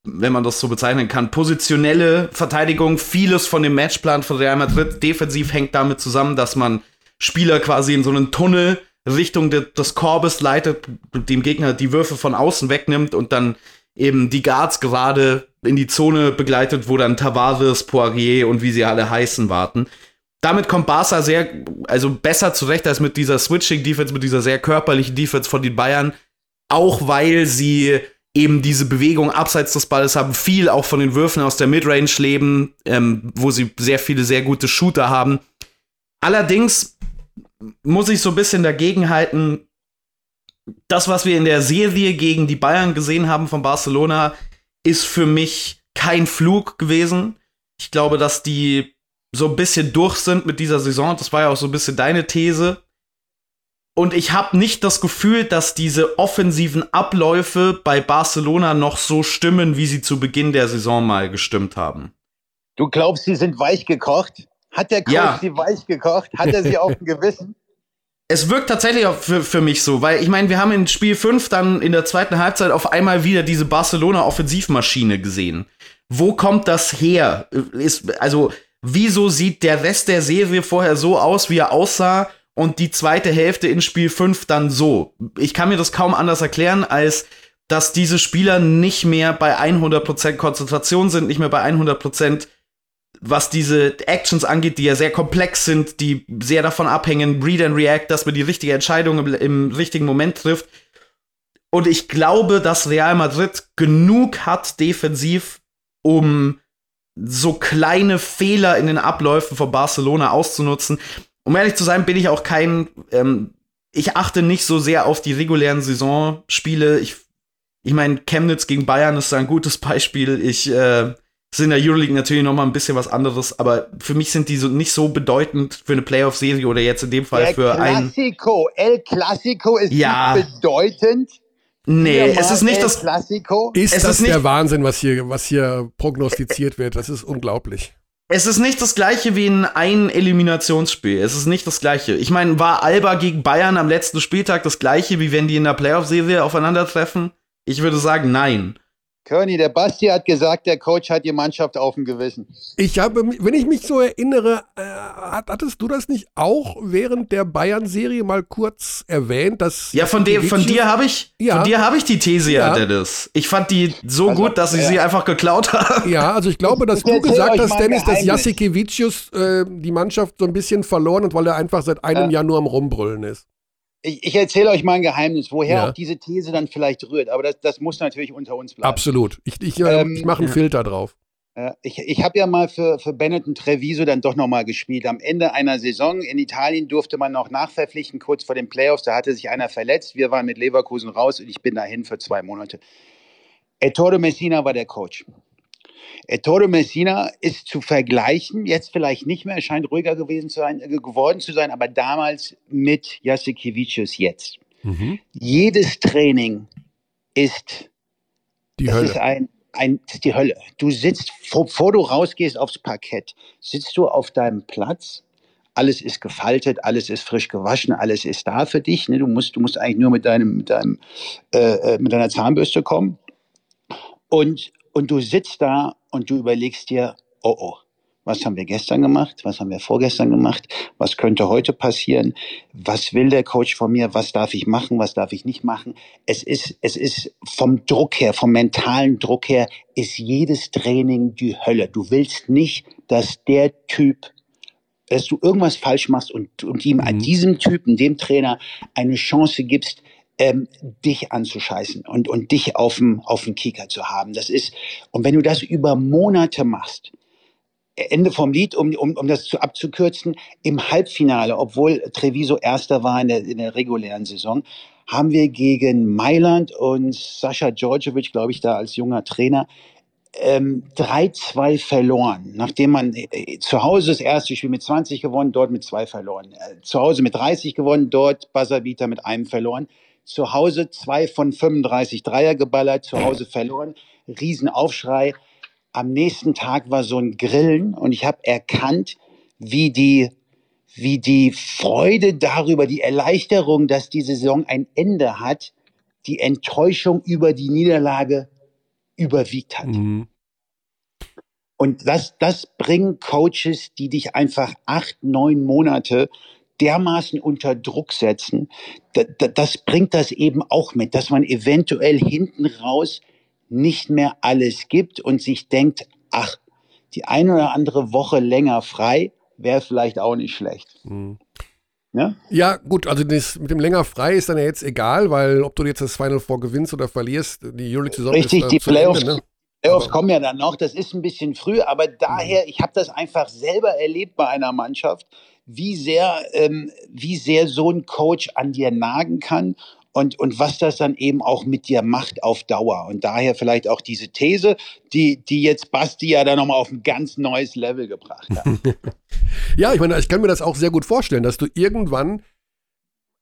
wenn man das so bezeichnen kann, positionelle Verteidigung. Vieles von dem Matchplan von Real Madrid defensiv hängt damit zusammen, dass man Spieler quasi in so einen Tunnel Richtung de, des Korbes leitet, dem Gegner die Würfe von außen wegnimmt und dann eben die Guards gerade in die Zone begleitet, wo dann Tavares, Poirier und wie sie alle heißen warten. Damit kommt Barca sehr, also besser zurecht als mit dieser Switching-Defense, mit dieser sehr körperlichen Defense von den Bayern, auch weil sie eben diese Bewegung abseits des Balles haben, viel auch von den Würfen aus der Midrange leben, ähm, wo sie sehr viele sehr gute Shooter haben. Allerdings muss ich so ein bisschen dagegen halten, das, was wir in der Serie gegen die Bayern gesehen haben von Barcelona, ist für mich kein Flug gewesen. Ich glaube, dass die so ein bisschen durch sind mit dieser Saison. Das war ja auch so ein bisschen deine These. Und ich habe nicht das Gefühl, dass diese offensiven Abläufe bei Barcelona noch so stimmen, wie sie zu Beginn der Saison mal gestimmt haben. Du glaubst, sie sind weich gekocht? Hat der Coach ja. sie weich gekocht? Hat er sie auf dem Gewissen? Es wirkt tatsächlich auch für, für mich so, weil ich meine, wir haben in Spiel fünf dann in der zweiten Halbzeit auf einmal wieder diese Barcelona-Offensivmaschine gesehen. Wo kommt das her? Ist, also, wieso sieht der Rest der Serie vorher so aus, wie er aussah und die zweite Hälfte in Spiel fünf dann so? Ich kann mir das kaum anders erklären, als dass diese Spieler nicht mehr bei hundert Prozent Konzentration sind, nicht mehr bei hundert Prozent was diese Actions angeht, die ja sehr komplex sind, die sehr davon abhängen, Read and React, dass man die richtige Entscheidung im, im richtigen Moment trifft. Und ich glaube, dass Real Madrid genug hat defensiv, um so kleine Fehler in den Abläufen von Barcelona auszunutzen. Um ehrlich zu sein, bin ich auch kein, ähm, ich achte nicht so sehr auf die regulären Saisonspiele. Ich, ich meine, Chemnitz gegen Bayern ist da ein gutes Beispiel. Ich, äh, Das ist in der Euroleague natürlich nochmal ein bisschen was anderes, aber für mich sind die so nicht so bedeutend für eine Playoff-Serie oder jetzt in dem Fall der für ein... Clasico, El Clasico ist ja. nicht bedeutend. Nee, es ist nicht El das... Clasico. Ist es das ist nicht der Wahnsinn, was hier, was hier prognostiziert wird? Das ist unglaublich. Es ist nicht das Gleiche wie in einem Eliminationsspiel. Es ist nicht das Gleiche. Ich meine, war Alba gegen Bayern am letzten Spieltag das Gleiche, wie wenn die in der Playoff-Serie aufeinandertreffen? Ich würde sagen, nein. Körny, der Basti hat gesagt, der Coach hat die Mannschaft auf dem Gewissen. Ich habe, wenn ich mich so erinnere, äh, hattest du das nicht auch während der Bayern-Serie mal kurz erwähnt, dass ja von, de, von dir habe ich, ja. von dir habe ich die These ja, Dennis. Ich fand die so also, gut, dass ich ja. sie einfach geklaut habe. Ja, also ich glaube, dass ich du gesagt hast, Dennis, dass Jasikevičius äh, die Mannschaft so ein bisschen verloren hat, weil er einfach seit einem ja. Jahr nur am Rumbrüllen ist. Ich, ich erzähle euch mal ein Geheimnis, woher ja. auch diese These dann vielleicht rührt. Aber das, das muss natürlich unter uns bleiben. Absolut. Ich, ich, ähm, ich mache einen ja. Filter drauf. Ich, ich habe ja mal für, für Benetton Treviso dann doch nochmal gespielt. Am Ende einer Saison in Italien durfte man noch nachverpflichten, kurz vor den Playoffs. Da hatte sich einer verletzt. Wir waren mit Leverkusen raus und ich bin dahin für zwei Monate. Ettore Messina war der Coach. Ettore Messina ist zu vergleichen, jetzt vielleicht nicht mehr, er scheint ruhiger gewesen zu sein, geworden zu sein, aber damals mit Jasikevičius jetzt. Mhm. Jedes Training ist, die Hölle. Ist ein, ein, das ist die Hölle. Du sitzt, bevor du rausgehst aufs Parkett, sitzt du auf deinem Platz, alles ist gefaltet, alles ist frisch gewaschen, alles ist da für dich. Ne? Du musst, du musst eigentlich nur mit deinem, mit deinem, äh, mit deiner Zahnbürste kommen. Und, und du sitzt da und du überlegst dir, oh oh, was haben wir gestern gemacht? Was haben wir vorgestern gemacht? Was könnte heute passieren? Was will der Coach von mir? Was darf ich machen? Was darf ich nicht machen? Es ist, es ist vom Druck her, vom mentalen Druck her, ist jedes Training die Hölle. Du willst nicht, dass der Typ, dass du irgendwas falsch machst und, und ihm, an diesem Typen, dem Trainer, eine Chance gibst, ähm, dich anzuscheißen und, und dich auf dem, auf dem Kicker zu haben. Das ist, und wenn du das über Monate machst, Ende vom Lied, um, um, um das zu abzukürzen, im Halbfinale, obwohl Treviso Erster war in der, in der regulären Saison, haben wir gegen Mailand und Sascha Djordjevic, glaube ich, da als junger Trainer, ähm, drei zwei verloren. Nachdem man äh, zu Hause das erste Spiel mit zwanzig gewonnen, dort mit zwei verloren. Äh, zu Hause mit dreißig gewonnen, dort Basavita mit einem verloren. Zu Hause zwei von fünfunddreißig Dreier geballert, zu Hause verloren. Riesenaufschrei. Am nächsten Tag war so ein Grillen und ich habe erkannt, wie die, wie die Freude darüber, die Erleichterung, dass die Saison ein Ende hat, die Enttäuschung über die Niederlage überwiegt hat. Mhm. Und das, das bringen Coaches, die dich einfach acht, neun Monate dermaßen unter Druck setzen. Das, das bringt das eben auch mit, dass man eventuell hinten raus nicht mehr alles gibt und sich denkt, ach, die eine oder andere Woche länger frei wäre vielleicht auch nicht schlecht. Mhm. Ja? Ja, gut, also das mit dem länger frei ist dann ja jetzt egal, weil ob du jetzt das Final Four gewinnst oder verlierst, die Euroleague-Saison ist dann die zu Playoffs, Ende, ne? Playoffs aber kommen ja dann noch, das ist ein bisschen früh, aber daher, ich habe das einfach selber erlebt bei einer Mannschaft, wie sehr, ähm, wie sehr so ein Coach an dir nagen kann. Und, und was das dann eben auch mit dir macht auf Dauer. Und daher vielleicht auch diese These, die, die jetzt Basti ja dann nochmal auf ein ganz neues Level gebracht hat. Ja, ich meine, ich kann mir das auch sehr gut vorstellen, dass du irgendwann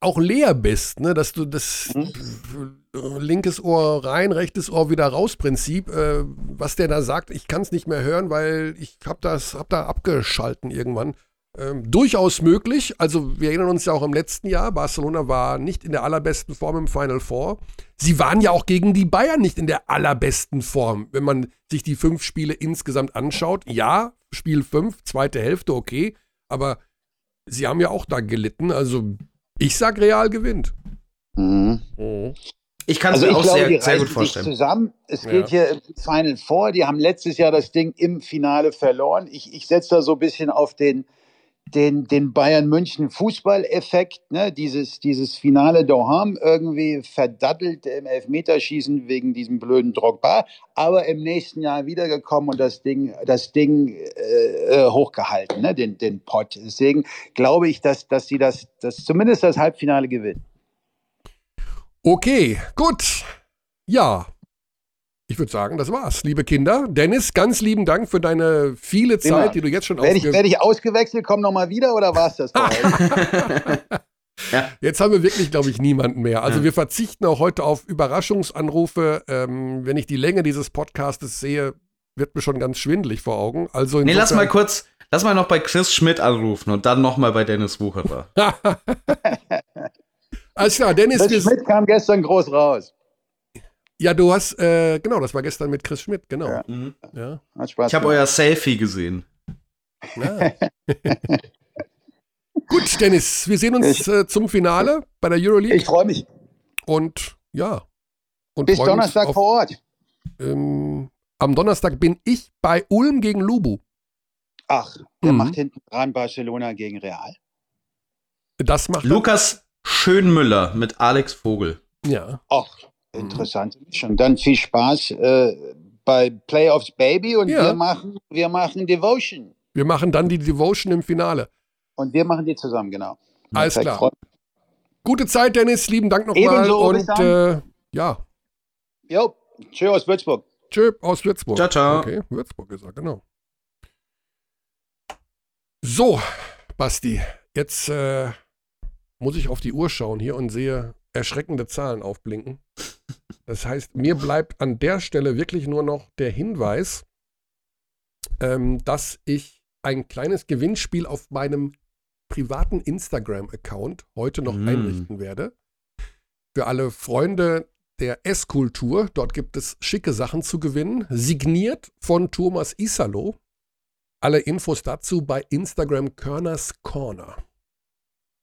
auch leer bist, ne? Dass du das mhm. linkes Ohr rein, rechtes Ohr wieder raus Prinzip, äh, was der da sagt, ich kann es nicht mehr hören, weil ich hab das, hab da abgeschalten irgendwann. Ähm, durchaus möglich, also wir erinnern uns ja auch im letzten Jahr, Barcelona war nicht in der allerbesten Form im Final Four. Sie waren ja auch gegen die Bayern nicht in der allerbesten Form, wenn man sich die fünf Spiele insgesamt anschaut. Ja, Spiel fünf, zweite Hälfte, okay, aber sie haben ja auch da gelitten, also ich sag, Real gewinnt. Mhm. Mhm. Ich kann es also mir auch glaube, sehr, sehr gut vorstellen. Zusammen. Es ja. geht hier im Final Four, die haben letztes Jahr das Ding im Finale verloren. Ich, ich setze da so ein bisschen auf den Den, den Bayern-München-Fußball-Effekt, ne? dieses, dieses Finale Doham irgendwie verdattelt im Elfmeterschießen wegen diesem blöden Drogba, aber im nächsten Jahr wiedergekommen und das Ding, das Ding äh, hochgehalten, ne? den, den Pott. Deswegen glaube ich, dass, dass sie das, dass zumindest das Halbfinale gewinnen. Okay, gut. Ja. Ich würde sagen, das war's, liebe Kinder. Dennis, ganz lieben Dank für deine viele Zeit, Immer. die du jetzt schon ausgewechselt hast. Werde ich ausgewechselt, komm nochmal wieder oder war's das bei euch? Ja. Jetzt haben wir wirklich, glaube ich, niemanden mehr. Also ja. wir verzichten auch heute auf Überraschungsanrufe. Ähm, wenn ich die Länge dieses Podcastes sehe, wird mir schon ganz schwindelig vor Augen. Also nee, lass mal kurz, lass mal noch bei Chris Schmidt anrufen und dann nochmal bei Dennis Wucherer. Alles klar, Dennis. Chris Schmidt kam gestern groß raus. Ja, du hast, äh, genau, das war gestern mit Chris Schmidt, genau. Ja. Mhm. Ja. Hat Spaß ich habe euer Selfie gesehen. Ja. Gut, Dennis, wir sehen uns ich, äh, zum Finale bei der Euroleague. Ich freue mich. Und ja. Und bis Donnerstag auf, vor Ort. Ähm, am Donnerstag bin ich bei Ulm gegen Lubu. Ach, der mhm. macht hinten dran Barcelona gegen Real. Das macht Lukas er. Schönmüller mit Alex Vogel. Ja. Ach. Interessant. Schon dann viel Spaß äh, bei Playoffs Baby und ja. wir machen wir machen Devotion. Wir machen dann die Devotion im Finale. Und wir machen die zusammen, genau. Alles Vielleicht klar. Freuen. Gute Zeit, Dennis. Lieben Dank nochmal. Ebenso, und bis dann. Äh, ja. Jo, tschö aus Würzburg. Tschö aus Würzburg. Ciao, ciao. Okay, Würzburg ist er, genau. So, Basti, jetzt äh, muss ich auf die Uhr schauen hier und sehe erschreckende Zahlen aufblinken. Das heißt, mir bleibt an der Stelle wirklich nur noch der Hinweis, ähm, dass ich ein kleines Gewinnspiel auf meinem privaten Instagram-Account heute noch mm. einrichten werde. Für alle Freunde der Esskultur, dort gibt es schicke Sachen zu gewinnen, signiert von Thomas Isalo. Alle Infos dazu bei Instagram Körners Corner.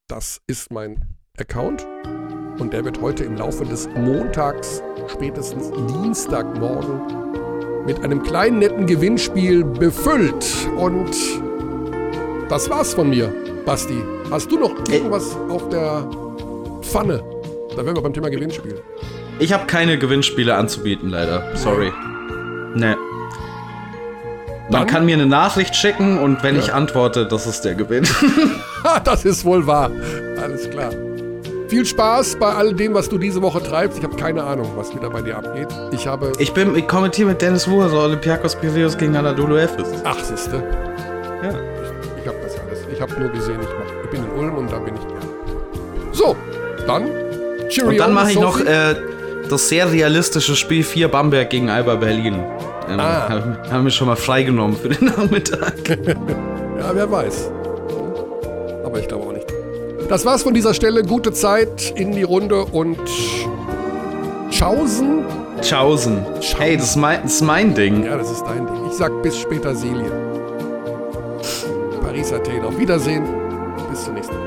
Das ist mein Account und der wird heute im Laufe des Montags, spätestens Dienstagmorgen, mit einem kleinen netten Gewinnspiel befüllt. Und das war's von mir, Basti. Hast du noch irgendwas auf der Pfanne? Da wären wir beim Thema Gewinnspiel. Ich habe keine Gewinnspiele anzubieten, leider. Sorry. Nee. Man Dann? kann mir eine Nachricht schicken und wenn ja. ich antworte, das ist der Gewinn. Das ist wohl wahr. Alles klar. Viel Spaß bei all dem, was du diese Woche treibst. Ich habe keine Ahnung, was wieder bei dir abgeht. Ich habe... Ich bin... Ich kommentiere mit Denis Wucherer, Olympiakos Piräus gegen Anadolu Efes. Ach, siehste. Ja. Ich, ich habe das alles. Ich habe nur gesehen, ich, mach, ich bin in Ulm und da bin ich gern. So, dann... Cheerio, und dann mache ich noch äh, das sehr realistische Spiel vier Bamberg gegen Alba Berlin. Ähm, ah. Haben hab wir schon mal freigenommen für den Nachmittag. Ja, wer weiß. Aber ich glaube auch nicht. Das war's von dieser Stelle. Gute Zeit in die Runde und Tschaußen. Tschaußen. Hey, das ist, mein, das ist mein Ding. Ja, das ist dein Ding. Ich sag bis später, Silje. Paris, Athen. Auf Wiedersehen. Bis zum nächsten Mal.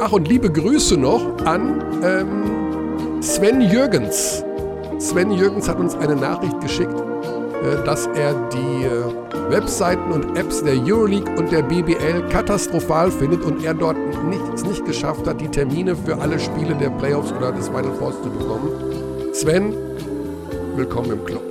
Ach, und liebe Grüße noch an ähm, Sven Jürgens. Sven Jürgens hat uns eine Nachricht geschickt, äh, dass er die äh, Webseiten und Apps der Euroleague und der B B L katastrophal findet und er dort nichts nicht geschafft hat, die Termine für alle Spiele der Playoffs oder des Final Fours zu bekommen. Sven, willkommen im Club.